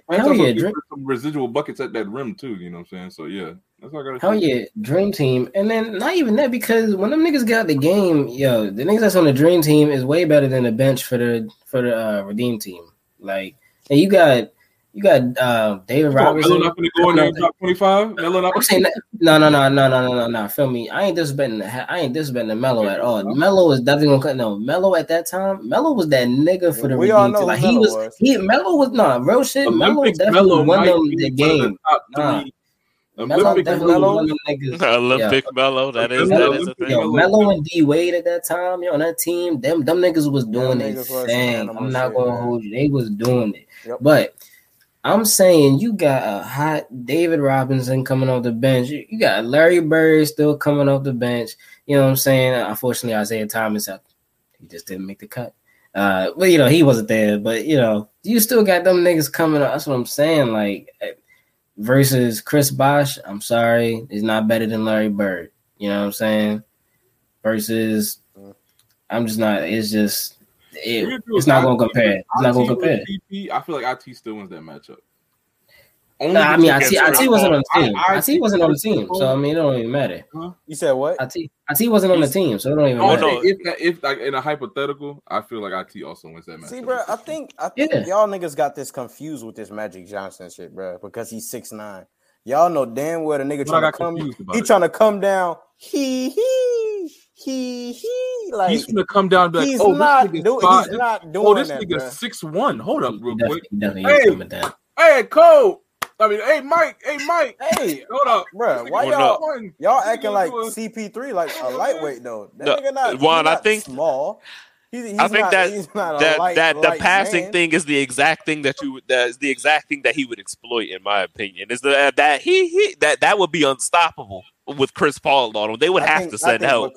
how awesome. You some residual buckets at that rim too. You know what I'm saying? So yeah, that's how I got it. Hell yeah, Dream Team. And then not even that, because when them niggas got the game, yo, the niggas that's on the Dream Team is way better than the bench for the for the uh, Redeem Team. Like, and you got. You got uh, David Robertson. Melo not gonna go in there top twenty-five. Melo not. I'm saying that, no, no, no, no, no, no, no, no. Feel me? I ain't just betting. I ain't just betting Melo at all. Melo is definitely gonna cut. No, Melo at that time. Melo was that nigga for the we all know. Like he was, was. He Melo was not nah, real shit. Melo definitely won them the game. Nah. Olympic Melo, Olympic Melo, that is that is a thing. Yo, Melo and D Wade at that time, yo, on that team, them them niggas was doing their thing. I'm not gonna hold you. They was doing it, but. I'm saying you got a hot David Robinson coming off the bench. You got Larry Bird still coming off the bench. You know what I'm saying? Unfortunately, Isaiah Thomas, he just didn't make the cut. Uh, well, you know, he wasn't there. But, you know, you still got them niggas coming up. That's what I'm saying. Like, versus Chris Bosh, I'm sorry, is not better than Larry Bird. You know what I'm saying? Versus, I'm just not, it's just. It, it's not going to compare. It's not going to compare. I feel like I T still wins that matchup. Only nah, I mean, I T, I T wasn't on the team. I T wasn't on the team, so I mean, it don't even matter. Huh? You said what? I T, I T wasn't on the team, so it don't even oh, matter. No, if, if like, in a hypothetical, I feel like I T also wins that matchup. See, bro, I think I think yeah. y'all niggas got this confused with this Magic Johnson shit, bro, because he's six nine. Y'all know damn well the nigga trying to come. He it. trying to come down. He he. He he, like he's gonna come down. And be like, he's, oh, not do- five. he's not doing. Oh, this that, nigga six one. Hold up, real quick. Hey, hey, Cole. I mean, hey, Mike. Hey, Mike. Hey, hold up, bro. Why y'all one? y'all acting like C P three like a lightweight though? That no, nigga not, Juan, not I think small. He's, he's I think not, that that, light, that the passing man. thing is the exact thing that you that is the exact thing that he would exploit, in my opinion. Is the that he, he that that would be unstoppable with Chris Paul on him. They would I have think, to send help.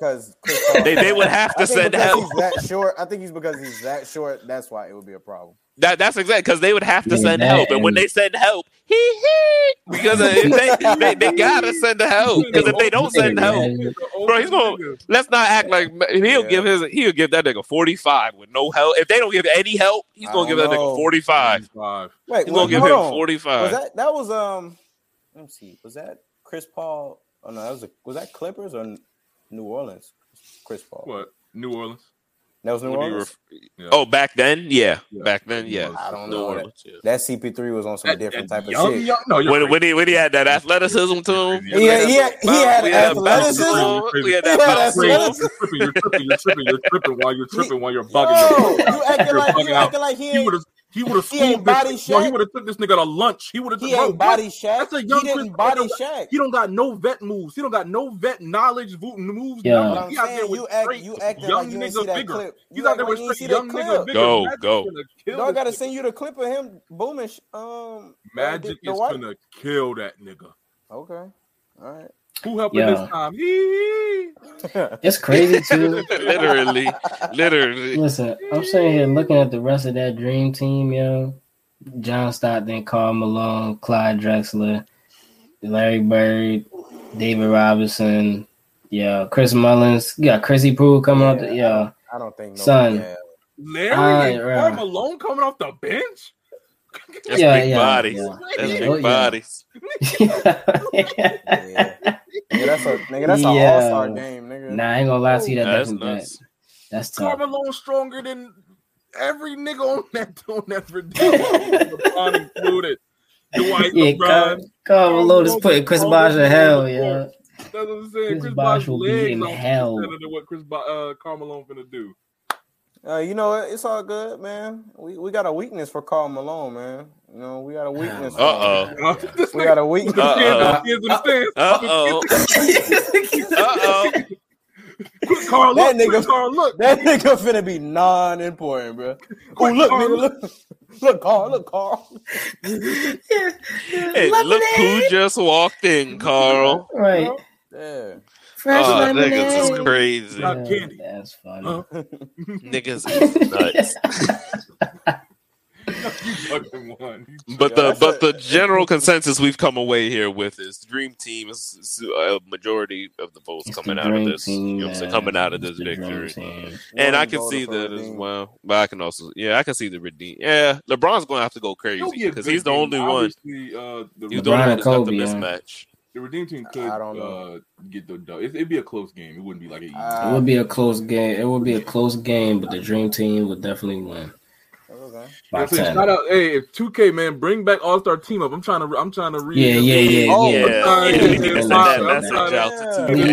they they would have to send help. That short, I think he's because he's that short. That's why it would be a problem. That that's exact because they would have to yeah, send help, and when they send help, he he because if they, they they gotta send the help because if they don't send help, bro, he's gonna let's not act like he'll yeah. give his he'll give that nigga forty-five with no help. If they don't give any help, he's gonna give that know. nigga forty-five. forty-five. Wait, he's well, gonna give him forty-five. Was that that was um? Let me see. Was that Chris Paul? Oh no, that was a, was that Clippers or New Orleans? Chris Paul. What New Orleans? That was New what Orleans. Ref- yeah. Oh, back then, yeah. yeah, back then, yeah. I don't know. That, yeah. that C P three was on some that, different that type young, of shit. Young, no, when, when, he, when he had that athleticism to him, yeah, yeah, he had, he had, he had athleticism. We had that athleticism. You're tripping, you're tripping, you're tripping while you're tripping while you're bugging. You acting like you acting like he would have. He would have schooled this. Yo, he would have took this nigga to lunch. He would have. He bro, ain't body Shaq. That's a young he didn't body he Shaq. He don't got no vet moves. He don't got no vet knowledge moves. Yeah. He out there with you act, straight you acting young like nigga you bigger. He's out there with straight young nigga bigger. Go go. Dog gotta send you the clip of him booming. Um, Magic is gonna kill that nigga. Okay. All right. Who helping yeah. this time? It's crazy too. literally, literally. Listen, I'm sitting here looking at the rest of that Dream Team, yo. John Stockton, Karl Malone, Clyde Drexler, Larry Bird, David Robinson, yo, Chris Mullins. You got Chrissy Poole coming yeah, off the yo. I don't think no son. Yeah. Larry uh, Karl Malone coming off the bench. That's yeah, big yeah, bodies. Yeah. That's yeah. big oh, yeah. bodies. yeah. Yeah, that's a nigga. That's yeah. an all-star game, nigga. Nah, I ain't gonna lie to you. That that's nuts. Bad. That's tough. Karl Malone stronger than every nigga on that on that LeBron included. Dwight yeah, LeBron. Karl Malone is putting Chris Bosh in hell, yeah. That's what I'm saying. Chris, Chris Bosh will be in hell. Better than what Chris uh, Karl Malone finna do. Uh, you know, it's all good, man. We we got a weakness for Karl Malone, man. You know, we got a weakness. Uh oh. We got a weakness. Uh oh. Uh oh. Quick, Karl. That nigga, Karl, look. That nigga finna be non-important, bro. Oh, look, nigga, look. Look, Karl, look, Karl. Hey, look who just walked in, Karl. Right. Yeah. Fresh oh, niggas is crazy. Yeah, candy. That's funny. Huh? Niggas is nuts. You fucking won. You but the but the general consensus we've come away here with is Dream Team is, is a majority of the votes it's coming the out of this. Team, you know, so coming out of this victory, and I can see that as well. But I can also, yeah, I can see the Redeem. Yeah, LeBron's going to have to go crazy because he's the only one. Uh, the he's the only one that's got the mismatch. The Redeem Team could uh, get the dub. It'd be a close game. It wouldn't be like a. Uh, it would be a close game. It would be a close game, but the Dream Team would definitely win. Okay. Yeah, so shout out, hey, if two K man, bring back All Star Team Up. I'm trying to, I'm trying to read. Yeah, yeah, yeah, oh, yeah. yeah. yeah we need to send that message out to two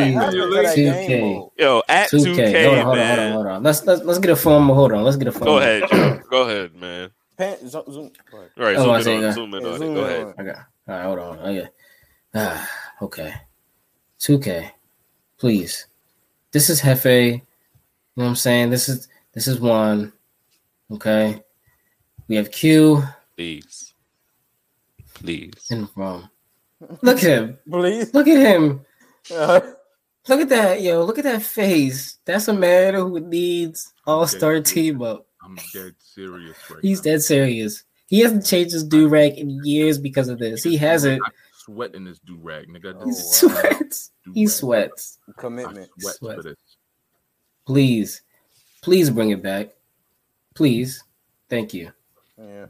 K. Yo, at two K man. Hold on, let's let's let's get a phone. Hold on, let's get a phone. Go ahead, Joe. Go ahead, man. Pan, zoom, zoom. All right, oh, zoom, in on, zoom in yeah, on. Zoom it. Go ahead. Okay. All right, hold on. Okay. Ah, okay. two K, please. This is Hefe. You know what I'm saying? This is this is one. Okay. We have Q. Please. Please. And from. Look at him. Please. Look at him. Uh-huh. Look at that, yo. Look at that face. That's a man who needs All-Star Team Up. I'm dead serious right He's now. dead serious. He hasn't changed his do-rag in years because of this. He hasn't. Sweat in this do-rag, nigga. Oh, he sweats. Do-rag. He sweats. Commitment. Sweat sweat. For this. Please. Please bring it back. Please. Thank you. Yeah.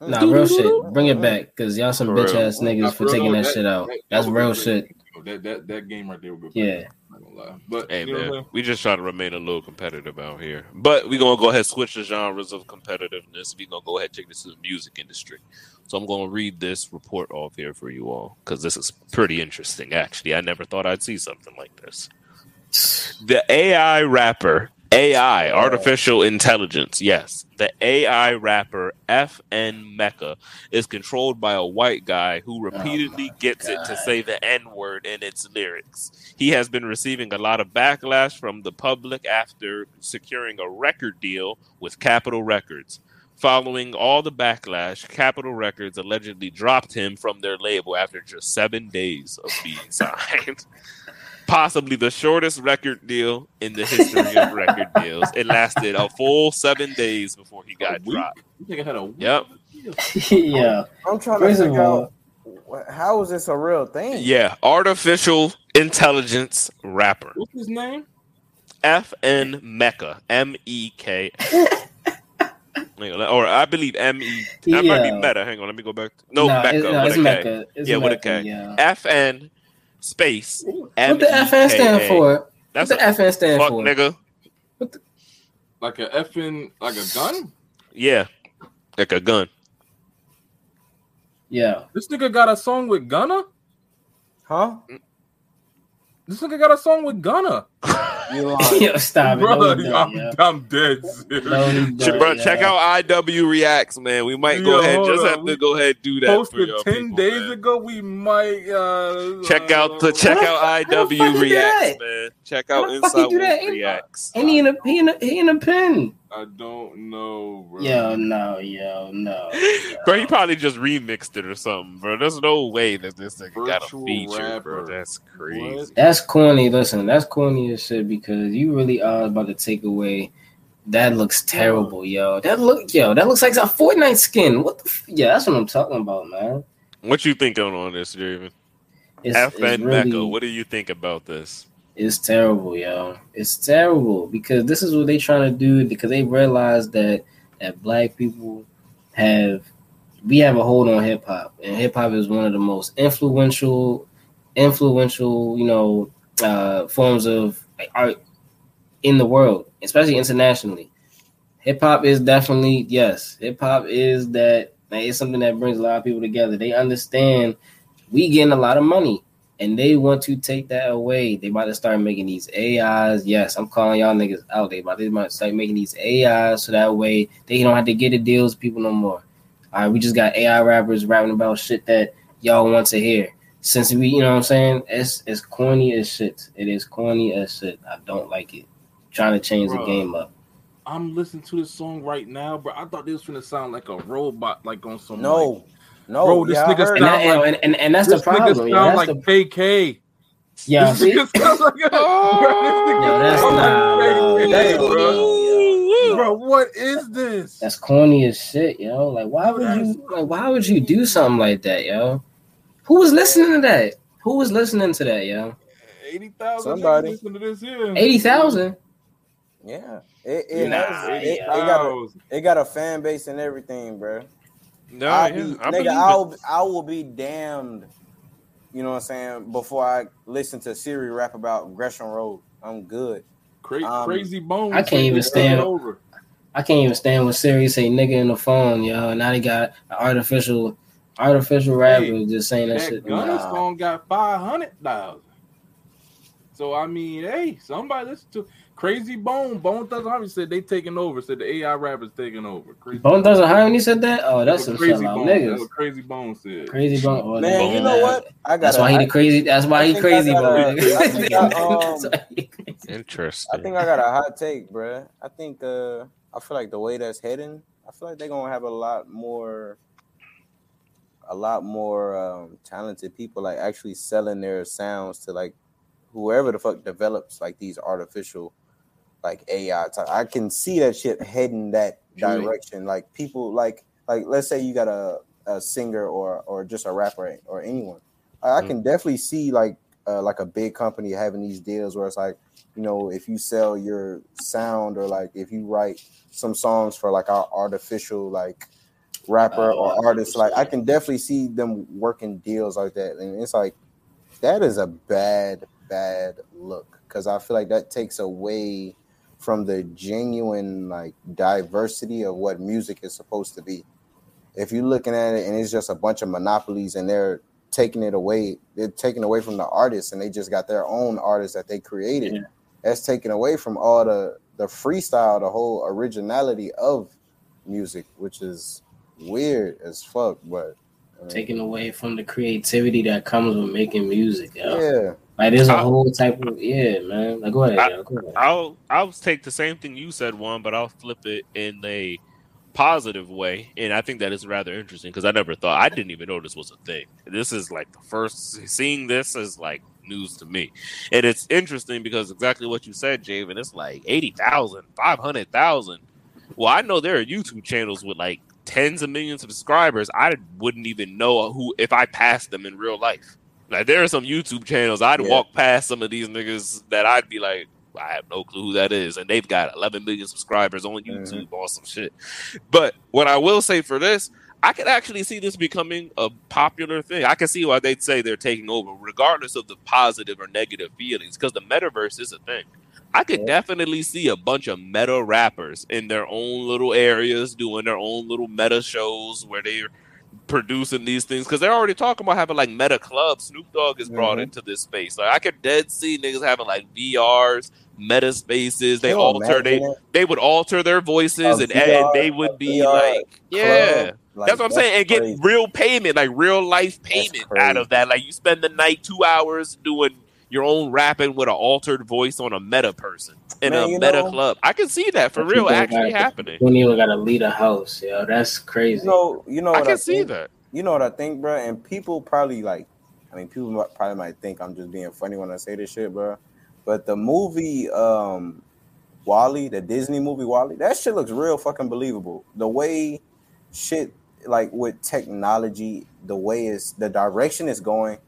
Nah, real shit. Bring it back, because y'all some bitch ass niggas for taking that shit out. That's real shit. That that that game right there would go. Yeah. I'm not gonna lie. But hey, man, we just try to remain a little competitive out here. But we're gonna go ahead and switch the genres of competitiveness. We're gonna go ahead and take this to the music industry. So I'm gonna read this report off here for you all, because this is pretty interesting, actually. I never thought I'd see something like this. The A I rapper. A I, artificial intelligence, yes. The A I rapper F N Meka is controlled by a white guy who repeatedly oh gets God. it to say the N-word in its lyrics. He has been receiving a lot of backlash from the public after securing a record deal with Capitol Records. Following all the backlash, Capitol Records allegedly dropped him from their label after just seven days of being signed. Possibly the shortest record deal in the history of record deals. It lasted a full seven days before he got dropped. You think I had a week? Yep. Yeah. I'm trying to figure out how is this a real thing? Yeah. Artificial intelligence rapper. What's his name? F N Meka. M E K. Hang on, or I believe M E. That might be Meta. Hang on. Let me go back. No, Meka. Yeah, with a K. F N Space. M E K A. What the F N stand for? That's what the F N stand fuck for, nigga. What the... Like a F N, like a gun? Yeah, like a gun. Yeah. This nigga got a song with Gunna? Huh? This nigga got a song with Gunna. You are. Yo, stop bro, it. I'm, done, I'm dead serious. Bro, yeah. Check out I W Reacts, man. We might go Yo, ahead, just have we to go ahead and do that. Posted for ten people, days man. ago. We might uh, check out the check out I W Reacts, man. Check out Inside Reacts. And he in a he in a, he in a pen. I don't know, bro. Yo, no, yo, no. Yo. Bro, he probably just remixed it or something, bro. There's no way that this thing got a feature, rapper. Bro. That's crazy. What? That's corny. Listen, that's corny as shit because you really are about to take away. That looks terrible, yo. That look, yo, that looks like a Fortnite skin. What the? F- yeah, that's what I'm talking about, man. What you thinking on this, Draven? F N Meka, what do you think about this? It's terrible, yo. It's terrible because this is what they trying to do because they realize that that black people have we have a hold on hip hop, and hip hop is one of the most influential, influential, you know, uh, forms of art in the world, especially internationally. Hip hop is definitely yes. Hip hop is that it's something that brings a lot of people together. They understand we getting a lot of money. And they want to take that away. They about to start making these A Is. Yes, I'm calling y'all niggas out. They about, they about to start making these A Is so that way they don't have to get the deals people no more. All right, we just got A I rappers rapping about shit that y'all want to hear. Since we, you know what I'm saying? It's it's corny as shit. It is corny as shit. I don't like it. I'm trying to change Bro, the game up. I'm listening to this song right now, bro. I thought this was going to sound like a robot, like on some No. Like- No, bro, this yeah, nigga sound and, like, and, and, and that's the problem. Yeah, that's like the... K K. Yeah, this nigga sounds like a... Bro, this nigga sound like K K, bro. Bro, what is this? That's corny as shit, yo. Like, why would that's... you? Like, why would you do something like that, yo? Who was listening to that? Who was listening to that, yo? Eighty thousand. Somebody listening to this, yeah. Eighty thousand. Yeah, it it, nah, has, it, it got a, it got a fan base and everything, bro. No, nah, nigga, I'll I will be damned. You know what I'm saying? Before I listen to Siri rap about Gresham Road, I'm good. Cra- um, Krayzie Bone. I can't even stand. Over. I can't even stand when Siri say "nigga" in the phone, yo. Now they got an artificial, artificial rapper hey, just saying that, that shit. Gunna song got five hundred thousand. So I mean, hey, somebody listen to Krayzie Bone. Bone Thugs and Harmony said they taking over. Said the A I rappers taking over. Krayzie Bone Thugs and Harmony said that. Oh, that's what Krayzie Bone. Niggas. That's what Krayzie Bone said. Krayzie Bone. Oh, man, Bone, you know man. What? I got. That's why he I, crazy. That's why I he Krayzie Bone. Um, Interesting. I think I got a hot take, bro. I think uh, I feel like the way that's heading, I feel like they're gonna have a lot more, a lot more um, talented people like actually selling their sounds to like. Whoever the fuck develops like these artificial, like A I, type. I can see that shit heading that direction. Like people, like like let's say you got a, a singer or or just a rapper or anyone, I can definitely see like uh, like a big company having these deals where it's like, you know, if you sell your sound or like if you write some songs for like our artificial like rapper or artist, like I can definitely see them working deals like that, and it's like that is a bad. bad look because I feel like that takes away from the genuine like diversity of what music is supposed to be. If you're looking at it and it's just a bunch of monopolies and they're taking it away, they're taking away from the artists and they just got their own artists that they created. Yeah. That's taken away from all the the freestyle, the whole originality of music, which is weird as fuck. But I mean, taken away from the creativity that comes with making music. Yo. Yeah. Like there's a I'll, whole type of yeah, man. Like go ahead, I, yo, go ahead. I'll I'll take the same thing you said, Juan, but I'll flip it in a positive way, and I think that is rather interesting because I never thought I didn't even know this was a thing. This is like the first seeing this is like news to me, and it's interesting because exactly what you said, Javen. It's like eighty thousand, five hundred thousand. Well, I know there are YouTube channels with like tens of millions of subscribers. I wouldn't even know who if I passed them in real life. Like, there are some YouTube channels, I'd yeah. walk past some of these niggas that I'd be like, I have no clue who that is. And they've got eleven million subscribers on YouTube mm-hmm. or some shit. But what I will say for this, I could actually see this becoming a popular thing. I can see why they'd say they're taking over, regardless of the positive or negative feelings, because the metaverse is a thing. I could yeah. definitely see a bunch of meta rappers in their own little areas doing their own little meta shows where they're producing these things because they're already talking about having like meta clubs. Snoop Dogg is brought mm-hmm. into this space. Like I could dead see niggas having like V Rs, meta spaces. They alter they it. They would alter their voices a and, V R, and they would be V R like club. Yeah. Like, that's what I'm that's saying. And get crazy. Real payment, like real life payment out of that. Like you spend the night two hours doing your own rapping with an altered voice on a meta person in Man, a meta know, club. I can see that for real actually gotta, happening. You don't even gotta lead a house, yo. That's crazy. You know, you know I what can I see think? That. You know what I think, bro? And people probably like, I mean, people probably might think I'm just being funny when I say this shit, bro. But the movie um, WALL-E, the Disney movie WALL-E, that shit looks real fucking believable. The way shit like with technology, the way is the direction it's going,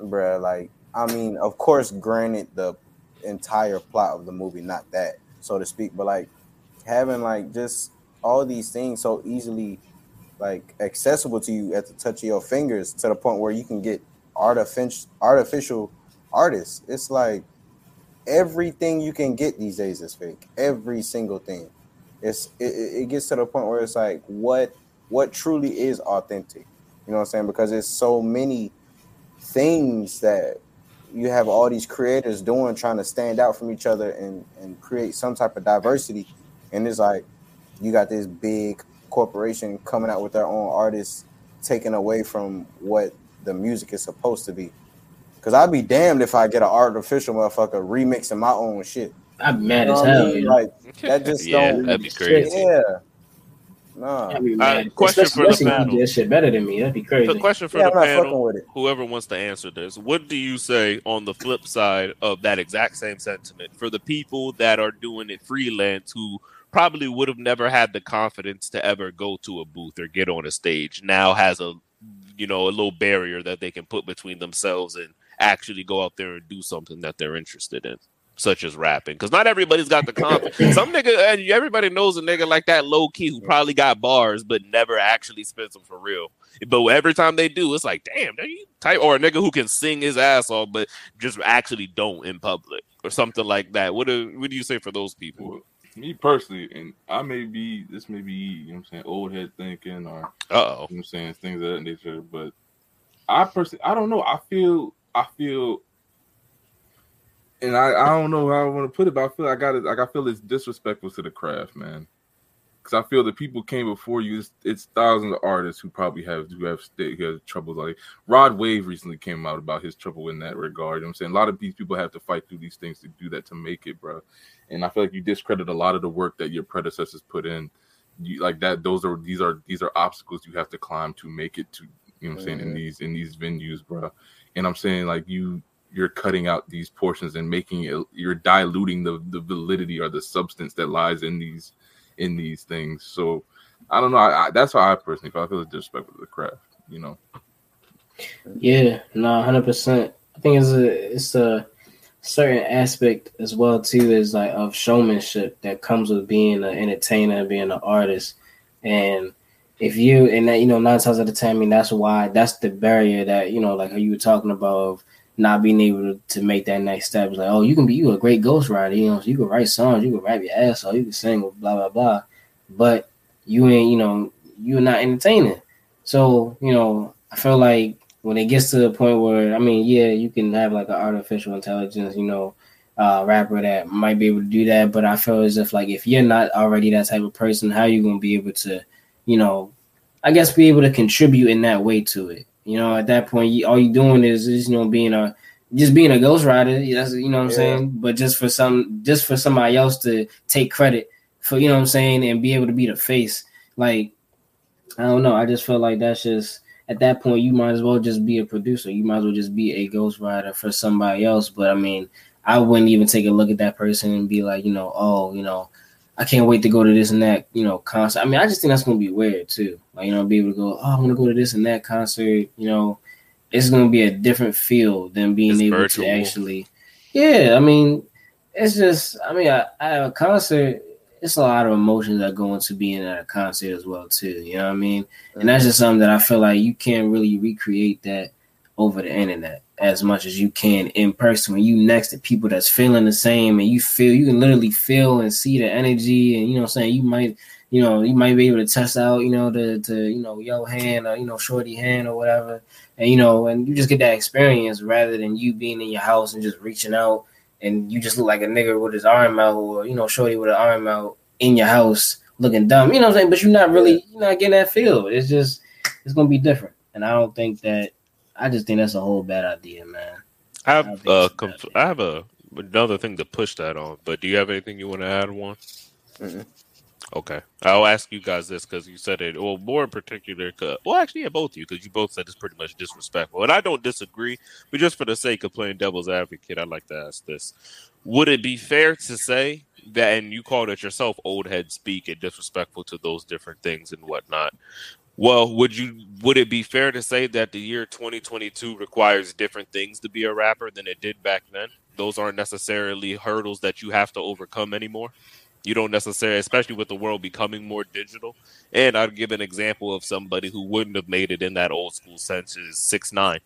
bro. Like. I mean, of course, granted, the entire plot of the movie, not that, so to speak, but, like, having, like, just all these things so easily, like, accessible to you at the touch of your fingers to the point where you can get artific- artificial artists. It's, like, everything you can get these days is fake. Every single thing. It's It, it gets to the point where it's, like, what what truly is authentic? You know what I'm saying? Because there's so many things that you have all these creators doing, trying to stand out from each other and, and create some type of diversity. And it's like, you got this big corporation coming out with their own artists, taking away from what the music is supposed to be. Cause I'd be damned if I get an artificial motherfucker remixing my own shit. I'm mad you know as hell. I mean? Like that just yeah, don't. That'd be crazy. Yeah. No. I mean, uh, question for the panel. That shit better than me. That'd be crazy. The question for yeah, the panel. Whoever wants to answer this, what do you say on the flip side of that exact same sentiment for the people that are doing it freelance who probably would have never had the confidence to ever go to a booth or get on a stage now has a, you know, a little barrier that they can put between themselves and actually go out there and do something that they're interested in, such as rapping. Because not everybody's got the confidence. Some nigga, and everybody knows a nigga like that low key who probably got bars but never actually spends them for real. But every time they do, it's like, damn, are you type? Or a nigga who can sing his ass off but just actually don't in public or something like that. What do, what do you say for those people? Me personally, and I may be, this may be, you know what I'm saying, old head thinking or, uh-oh, you know what I'm saying, things of that nature, but I personally, I don't know. I feel, I feel, and I, I don't know how I want to put it, but I feel I got it, like I feel it's disrespectful to the craft, man. Because I feel the people came before you. It's, it's thousands of artists who probably have who have, who have troubles. Like Rod Wave recently came out about his trouble in that regard. You know what I'm saying? A lot of these people have to fight through these things to do that, to make it, bro. And I feel like you discredit a lot of the work that your predecessors put in. You, like that, those are these are these are obstacles you have to climb to make it to. You know what I'm saying? Mm-hmm. In these in these venues, bro. And I'm saying like you. You're cutting out these portions and making it. You're diluting the, the validity or the substance that lies in these. in these things. So I don't know. I, I, that's how I personally feel. I feel it's disrespectful to the craft, you know? Yeah, no, one hundred percent. I think it's a, it's a certain aspect as well too, is like of showmanship that comes with being an entertainer and being an artist. And if you, and that, you know, nine times out of ten, I mean, that's why, that's the barrier that, you know, like you were talking about of not being able to make that next step. It's like, oh, you can be, you a great ghostwriter, you know, so you can write songs, you can rap your ass off, you can sing, blah, blah, blah. But you ain't, you know, you're not entertaining. So, you know, I feel like when it gets to the point where, I mean, yeah, you can have like an artificial intelligence, you know, uh, rapper that might be able to do that. But I feel as if like, if you're not already that type of person, how are you going to be able to, you know, I guess be able to contribute in that way to it? You know, at that point, you, all you're doing is, is, you know, being a, just being a ghostwriter. That's, you know what I'm yeah. saying? But just for some, just for somebody else to take credit for, you know what I'm saying? And be able to be the face. Like, I don't know. I just feel like that's just, at that point, you might as well just be a producer. You might as well just be a ghostwriter for somebody else. But I mean, I wouldn't even take a look at that person and be like, you know, oh, you know, I can't wait to go to this and that, you know, concert. I mean, I just think that's going to be weird, too. Like, you know, be able to go, oh, I want to go to this and that concert. You know, it's going to be a different feel than being it's able virtual. To actually. Yeah, I mean, it's just, I mean, I, I have a concert. It's a lot of emotions that go into being at a concert as well, too. You know what I mean? And that's just something that I feel like you can't really recreate that over the internet as much as you can in person when you next to people that's feeling the same, and you feel, you can literally feel and see the energy, and you know what I'm saying, you might, you know, you might be able to test out, you know, the, the, you know, yo hand or, you know, shorty hand or whatever, and you know, and you just get that experience rather than you being in your house and just reaching out and you just look like a nigga with his arm out, or, you know, shorty with an arm out in your house looking dumb, you know what I'm saying, but you're not really, you're not getting that feel. It's just, it's gonna be different, and I don't think that, I just think that's a whole bad idea, man. I have, I uh, compl- I have a, another thing to push that on, but do you have anything you want to add on? Mm-hmm. Okay. I'll ask you guys this because you said it, well, more in particular, well, actually, yeah, both of you, because you both said it's pretty much disrespectful. And I don't disagree, but just for the sake of playing devil's advocate, I'd like to ask this. Would it be fair to say that, and you called it yourself old head speak and disrespectful to those different things and whatnot, well, would you? Would it be fair to say that the year twenty twenty-two requires different things to be a rapper than it did back then? Those aren't necessarily hurdles that you have to overcome anymore. You don't necessarily, especially with the world becoming more digital. And I'd give an example of somebody who wouldn't have made it in that old school sense is six nine.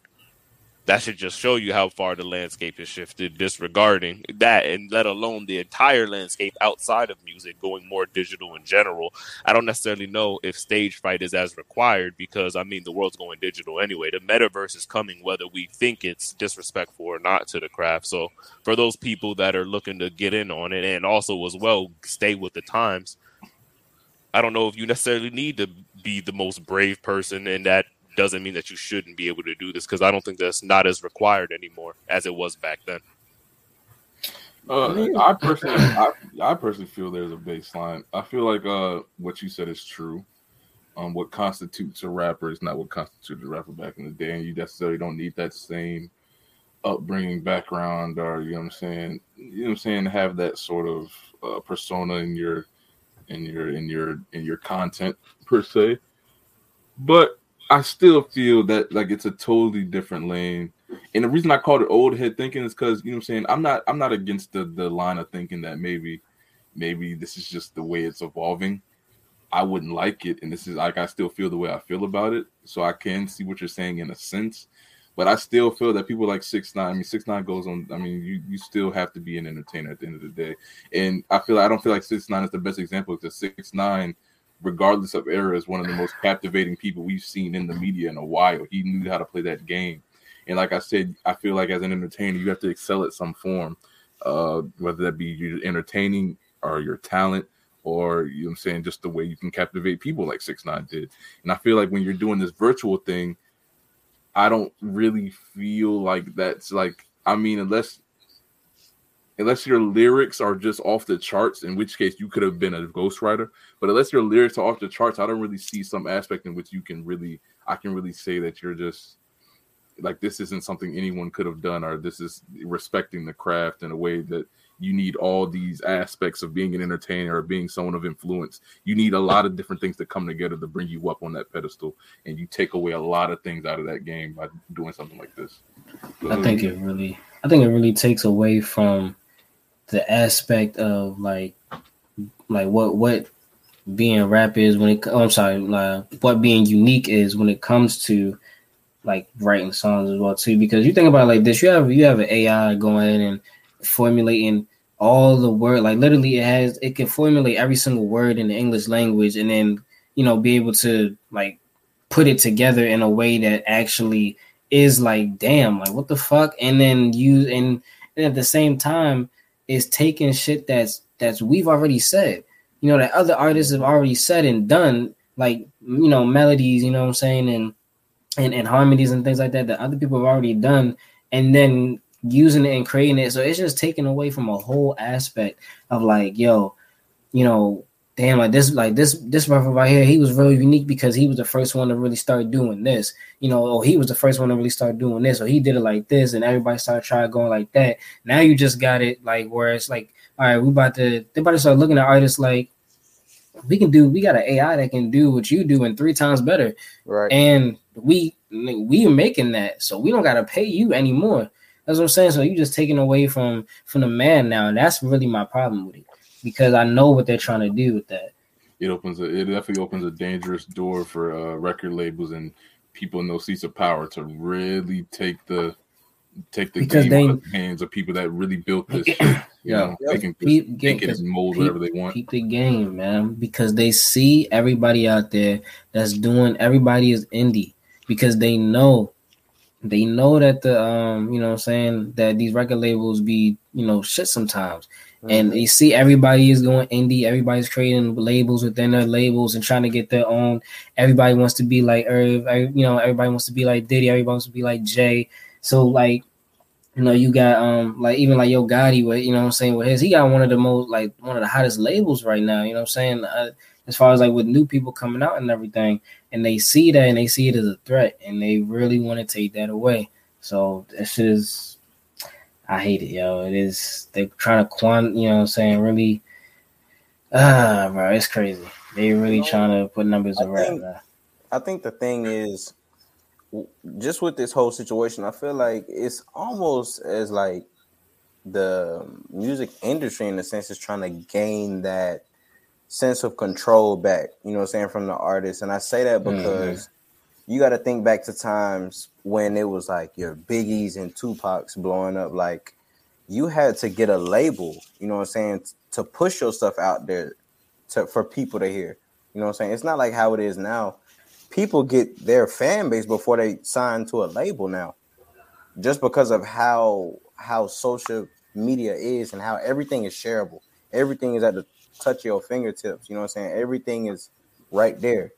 That should just show you how far the landscape has shifted, disregarding that, and let alone the entire landscape outside of music going more digital in general. I don't necessarily know if stage fright is as required because, I mean, the world's going digital anyway. The metaverse is coming whether we think it's disrespectful or not to the craft. So for those people that are looking to get in on it and also as well stay with the times, I don't know if you necessarily need to be the most brave person in that. Doesn't mean that you shouldn't be able to do this because I don't think that's not as required anymore as it was back then. Uh, I personally, I, I personally feel there's a baseline. I feel like uh, what you said is true. Um, what constitutes a rapper is not what constitutes a rapper back in the day, and you necessarily don't need that same upbringing, background, or you know what I'm saying. You know what I'm saying. Have that sort of uh, persona in your in your in your in your content per se. But I still feel that like it's a totally different lane. And the reason I called it old head thinking is because, you know what I'm saying, I'm not I'm not against the, the line of thinking that maybe maybe this is just the way it's evolving. I wouldn't like it, and this is like I still feel the way I feel about it. So I can see what you're saying in a sense, but I still feel that people like six nine. I mean, six nine goes on. I mean, you you still have to be an entertainer at the end of the day. And I feel I don't feel like six nine is the best example because six nine, regardless of era, is one of the most captivating people we've seen in the media in a while. He knew how to play that game. And like I said, I feel like as an entertainer, you have to excel at some form, uh, whether that be your entertaining or your talent, or, you know what I'm saying, just the way you can captivate people like six nine did. And I feel like when you're doing this virtual thing, I don't really feel like that's like, I mean, unless unless your lyrics are just off the charts, in which case you could have been a ghostwriter. But unless your lyrics are off the charts, I don't really see some aspect in which you can really, I can really say that you're just, like, this isn't something anyone could have done, or this is respecting the craft in a way that you need all these aspects of being an entertainer or being someone of influence. You need a lot of different things to come together to bring you up on that pedestal, and you take away a lot of things out of that game by doing something like this. So, I think it really, I think it really takes away from the aspect of like, like what what being rap is when it. Oh, I'm sorry, like what being unique is when it comes to like writing songs as well too, because you think about it like this, you have you have an A I going and formulating all the word, like literally it has, it can formulate every single word in the English language, and then, you know, be able to like put it together in a way that actually is like, damn, like what the fuck? And then you, and, and at the same time, it's taking shit that's that's we've already said, you know, that other artists have already said and done, like, you know, melodies, you know what I'm saying, and And, and harmonies and things like that that other people have already done, and then using it and creating it. So it's just taken away from a whole aspect of like, yo, you know, damn, like this, like this, this rapper right here, he was really unique because he was the first one to really start doing this, you know, or he was the first one to really start doing this, or he did it like this, and everybody started trying going like that. Now you just got it like where it's like, all right, we about to, they about to start looking at artists like, we can do, we got an A I that can do what you do and three times better. Right. And we, we are making that. So we don't got to pay you anymore. That's what I'm saying. So you just taking away from, from the man now. And that's really my problem with it, because I know what they're trying to do with that. It opens a, it definitely opens a dangerous door for uh, record labels and people in those seats of power to really take the, take the because game they, out of the hands of people that really built this shit. You know, yep. They can peep, they can mold peep, whatever they want. Keep the game, man, because they see everybody out there that's doing, everybody is indie, because they know, they know that the, um, you know what I'm saying, that these record labels be, you know, shit sometimes. Mm-hmm. And they see everybody is going indie, everybody's creating labels within their labels and trying to get their own. Everybody wants to be like, you know, everybody wants to be like Diddy, everybody wants to be like Jay. So, like, you know, you got, um, like, even, like, Yo Gotti, with, you know what I'm saying, with his, he got one of the most, like, one of the hottest labels right now, you know what I'm saying, uh, as far as, like, with new people coming out and everything, and they see that, and they see it as a threat, and they really want to take that away. So, it's just, I hate it, yo, it is, they're trying to quant, you know what I'm saying, really, ah, uh, bro, it's crazy. They really you know, trying to put numbers around that. I think the thing is, just with this whole situation, I feel like it's almost as like the music industry in a sense is trying to gain that sense of control back, you know what I'm saying, from the artists. And I say that because mm-hmm. you got to think back to times when it was like your Biggies and Tupacs blowing up. Like you had to get a label, you know what I'm saying, to push your stuff out there to for people to hear. You know what I'm saying? It's not like how it is now. People get their fan base before they sign to a label now, just because of how how social media is and how everything is shareable. Everything is at the touch of your fingertips. You know what I'm saying? Everything is right there.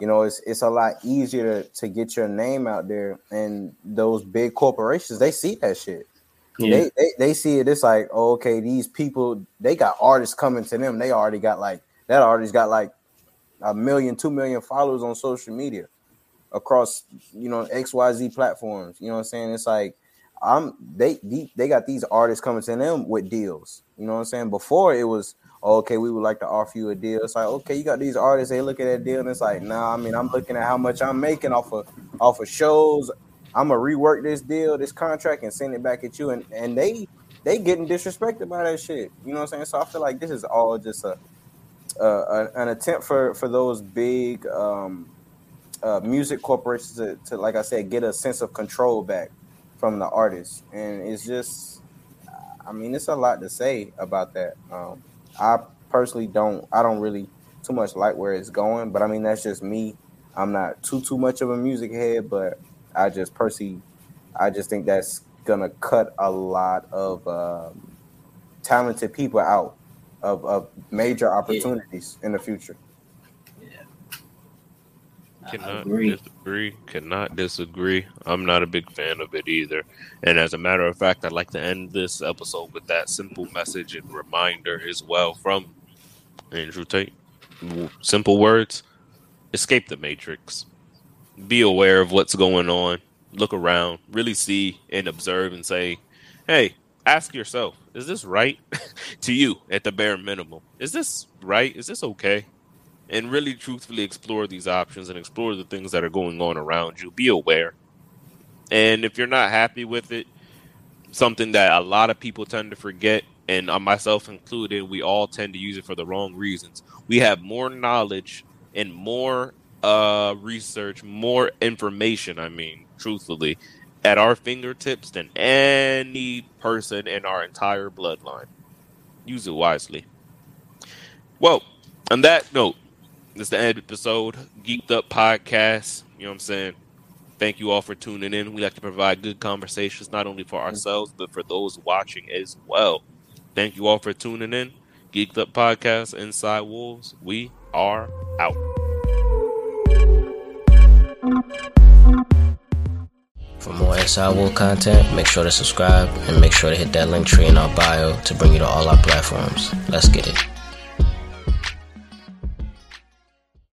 You know, it's it's a lot easier to, to get your name out there. And those big corporations, they see that shit. Yeah. They, they they see it. It's like, oh, okay, these people, they got artists coming to them. They already got like that artist got like. a million, two million followers on social media across, you know, X Y Z platforms. You know what I'm saying? It's like, I'm they, they they got these artists coming to them with deals. You know what I'm saying? Before it was, okay, we would like to offer you a deal. It's like, okay, you got these artists, they look at that deal, and it's like, nah, I mean, I'm looking at how much I'm making off of off of shows. I'm gonna rework this deal, this contract, and send it back at you. And and they they getting disrespected by that shit. You know what I'm saying? So I feel like this is all just a uh, an attempt for for those big um, uh, music corporations to, to, like I said, get a sense of control back from the artists. And it's just, I mean, it's a lot to say about that. Um, I personally don't, I don't really too much like where it's going, but I mean, that's just me. I'm not too too much of a music head, but I just personally, I just think that's gonna cut a lot of um, talented people out of, of major opportunities yeah. in the future. Yeah, cannot agree. disagree. Cannot disagree. I'm not a big fan of it either. And as a matter of fact, I'd like to end this episode with that simple message and reminder as well from Andrew Tate. Simple words: escape the matrix. Be aware of what's going on. Look around, really see and observe and say, hey, ask yourself, is this right to you at the bare minimum? Is this right? Is this okay? And really truthfully explore these options and explore the things that are going on around you. Be aware. And if you're not happy with it, something that a lot of people tend to forget, and myself included, we all tend to use it for the wrong reasons. We have more knowledge and more Uh, research, more information, I mean, truthfully, at our fingertips than any person in our entire bloodline. Use it wisely. Well, on that note, this is the end of the episode. Geeked Up Podcast. You know what I'm saying? Thank you all for tuning in. We like to provide good conversations, not only for ourselves, but for those watching as well. Thank you all for tuning in. Geeked Up Podcast, Inside Wolves. We are out. For more Inside Wolf content, make sure to subscribe and make sure to hit that link tree in our bio to bring you to all our platforms. Let's get it.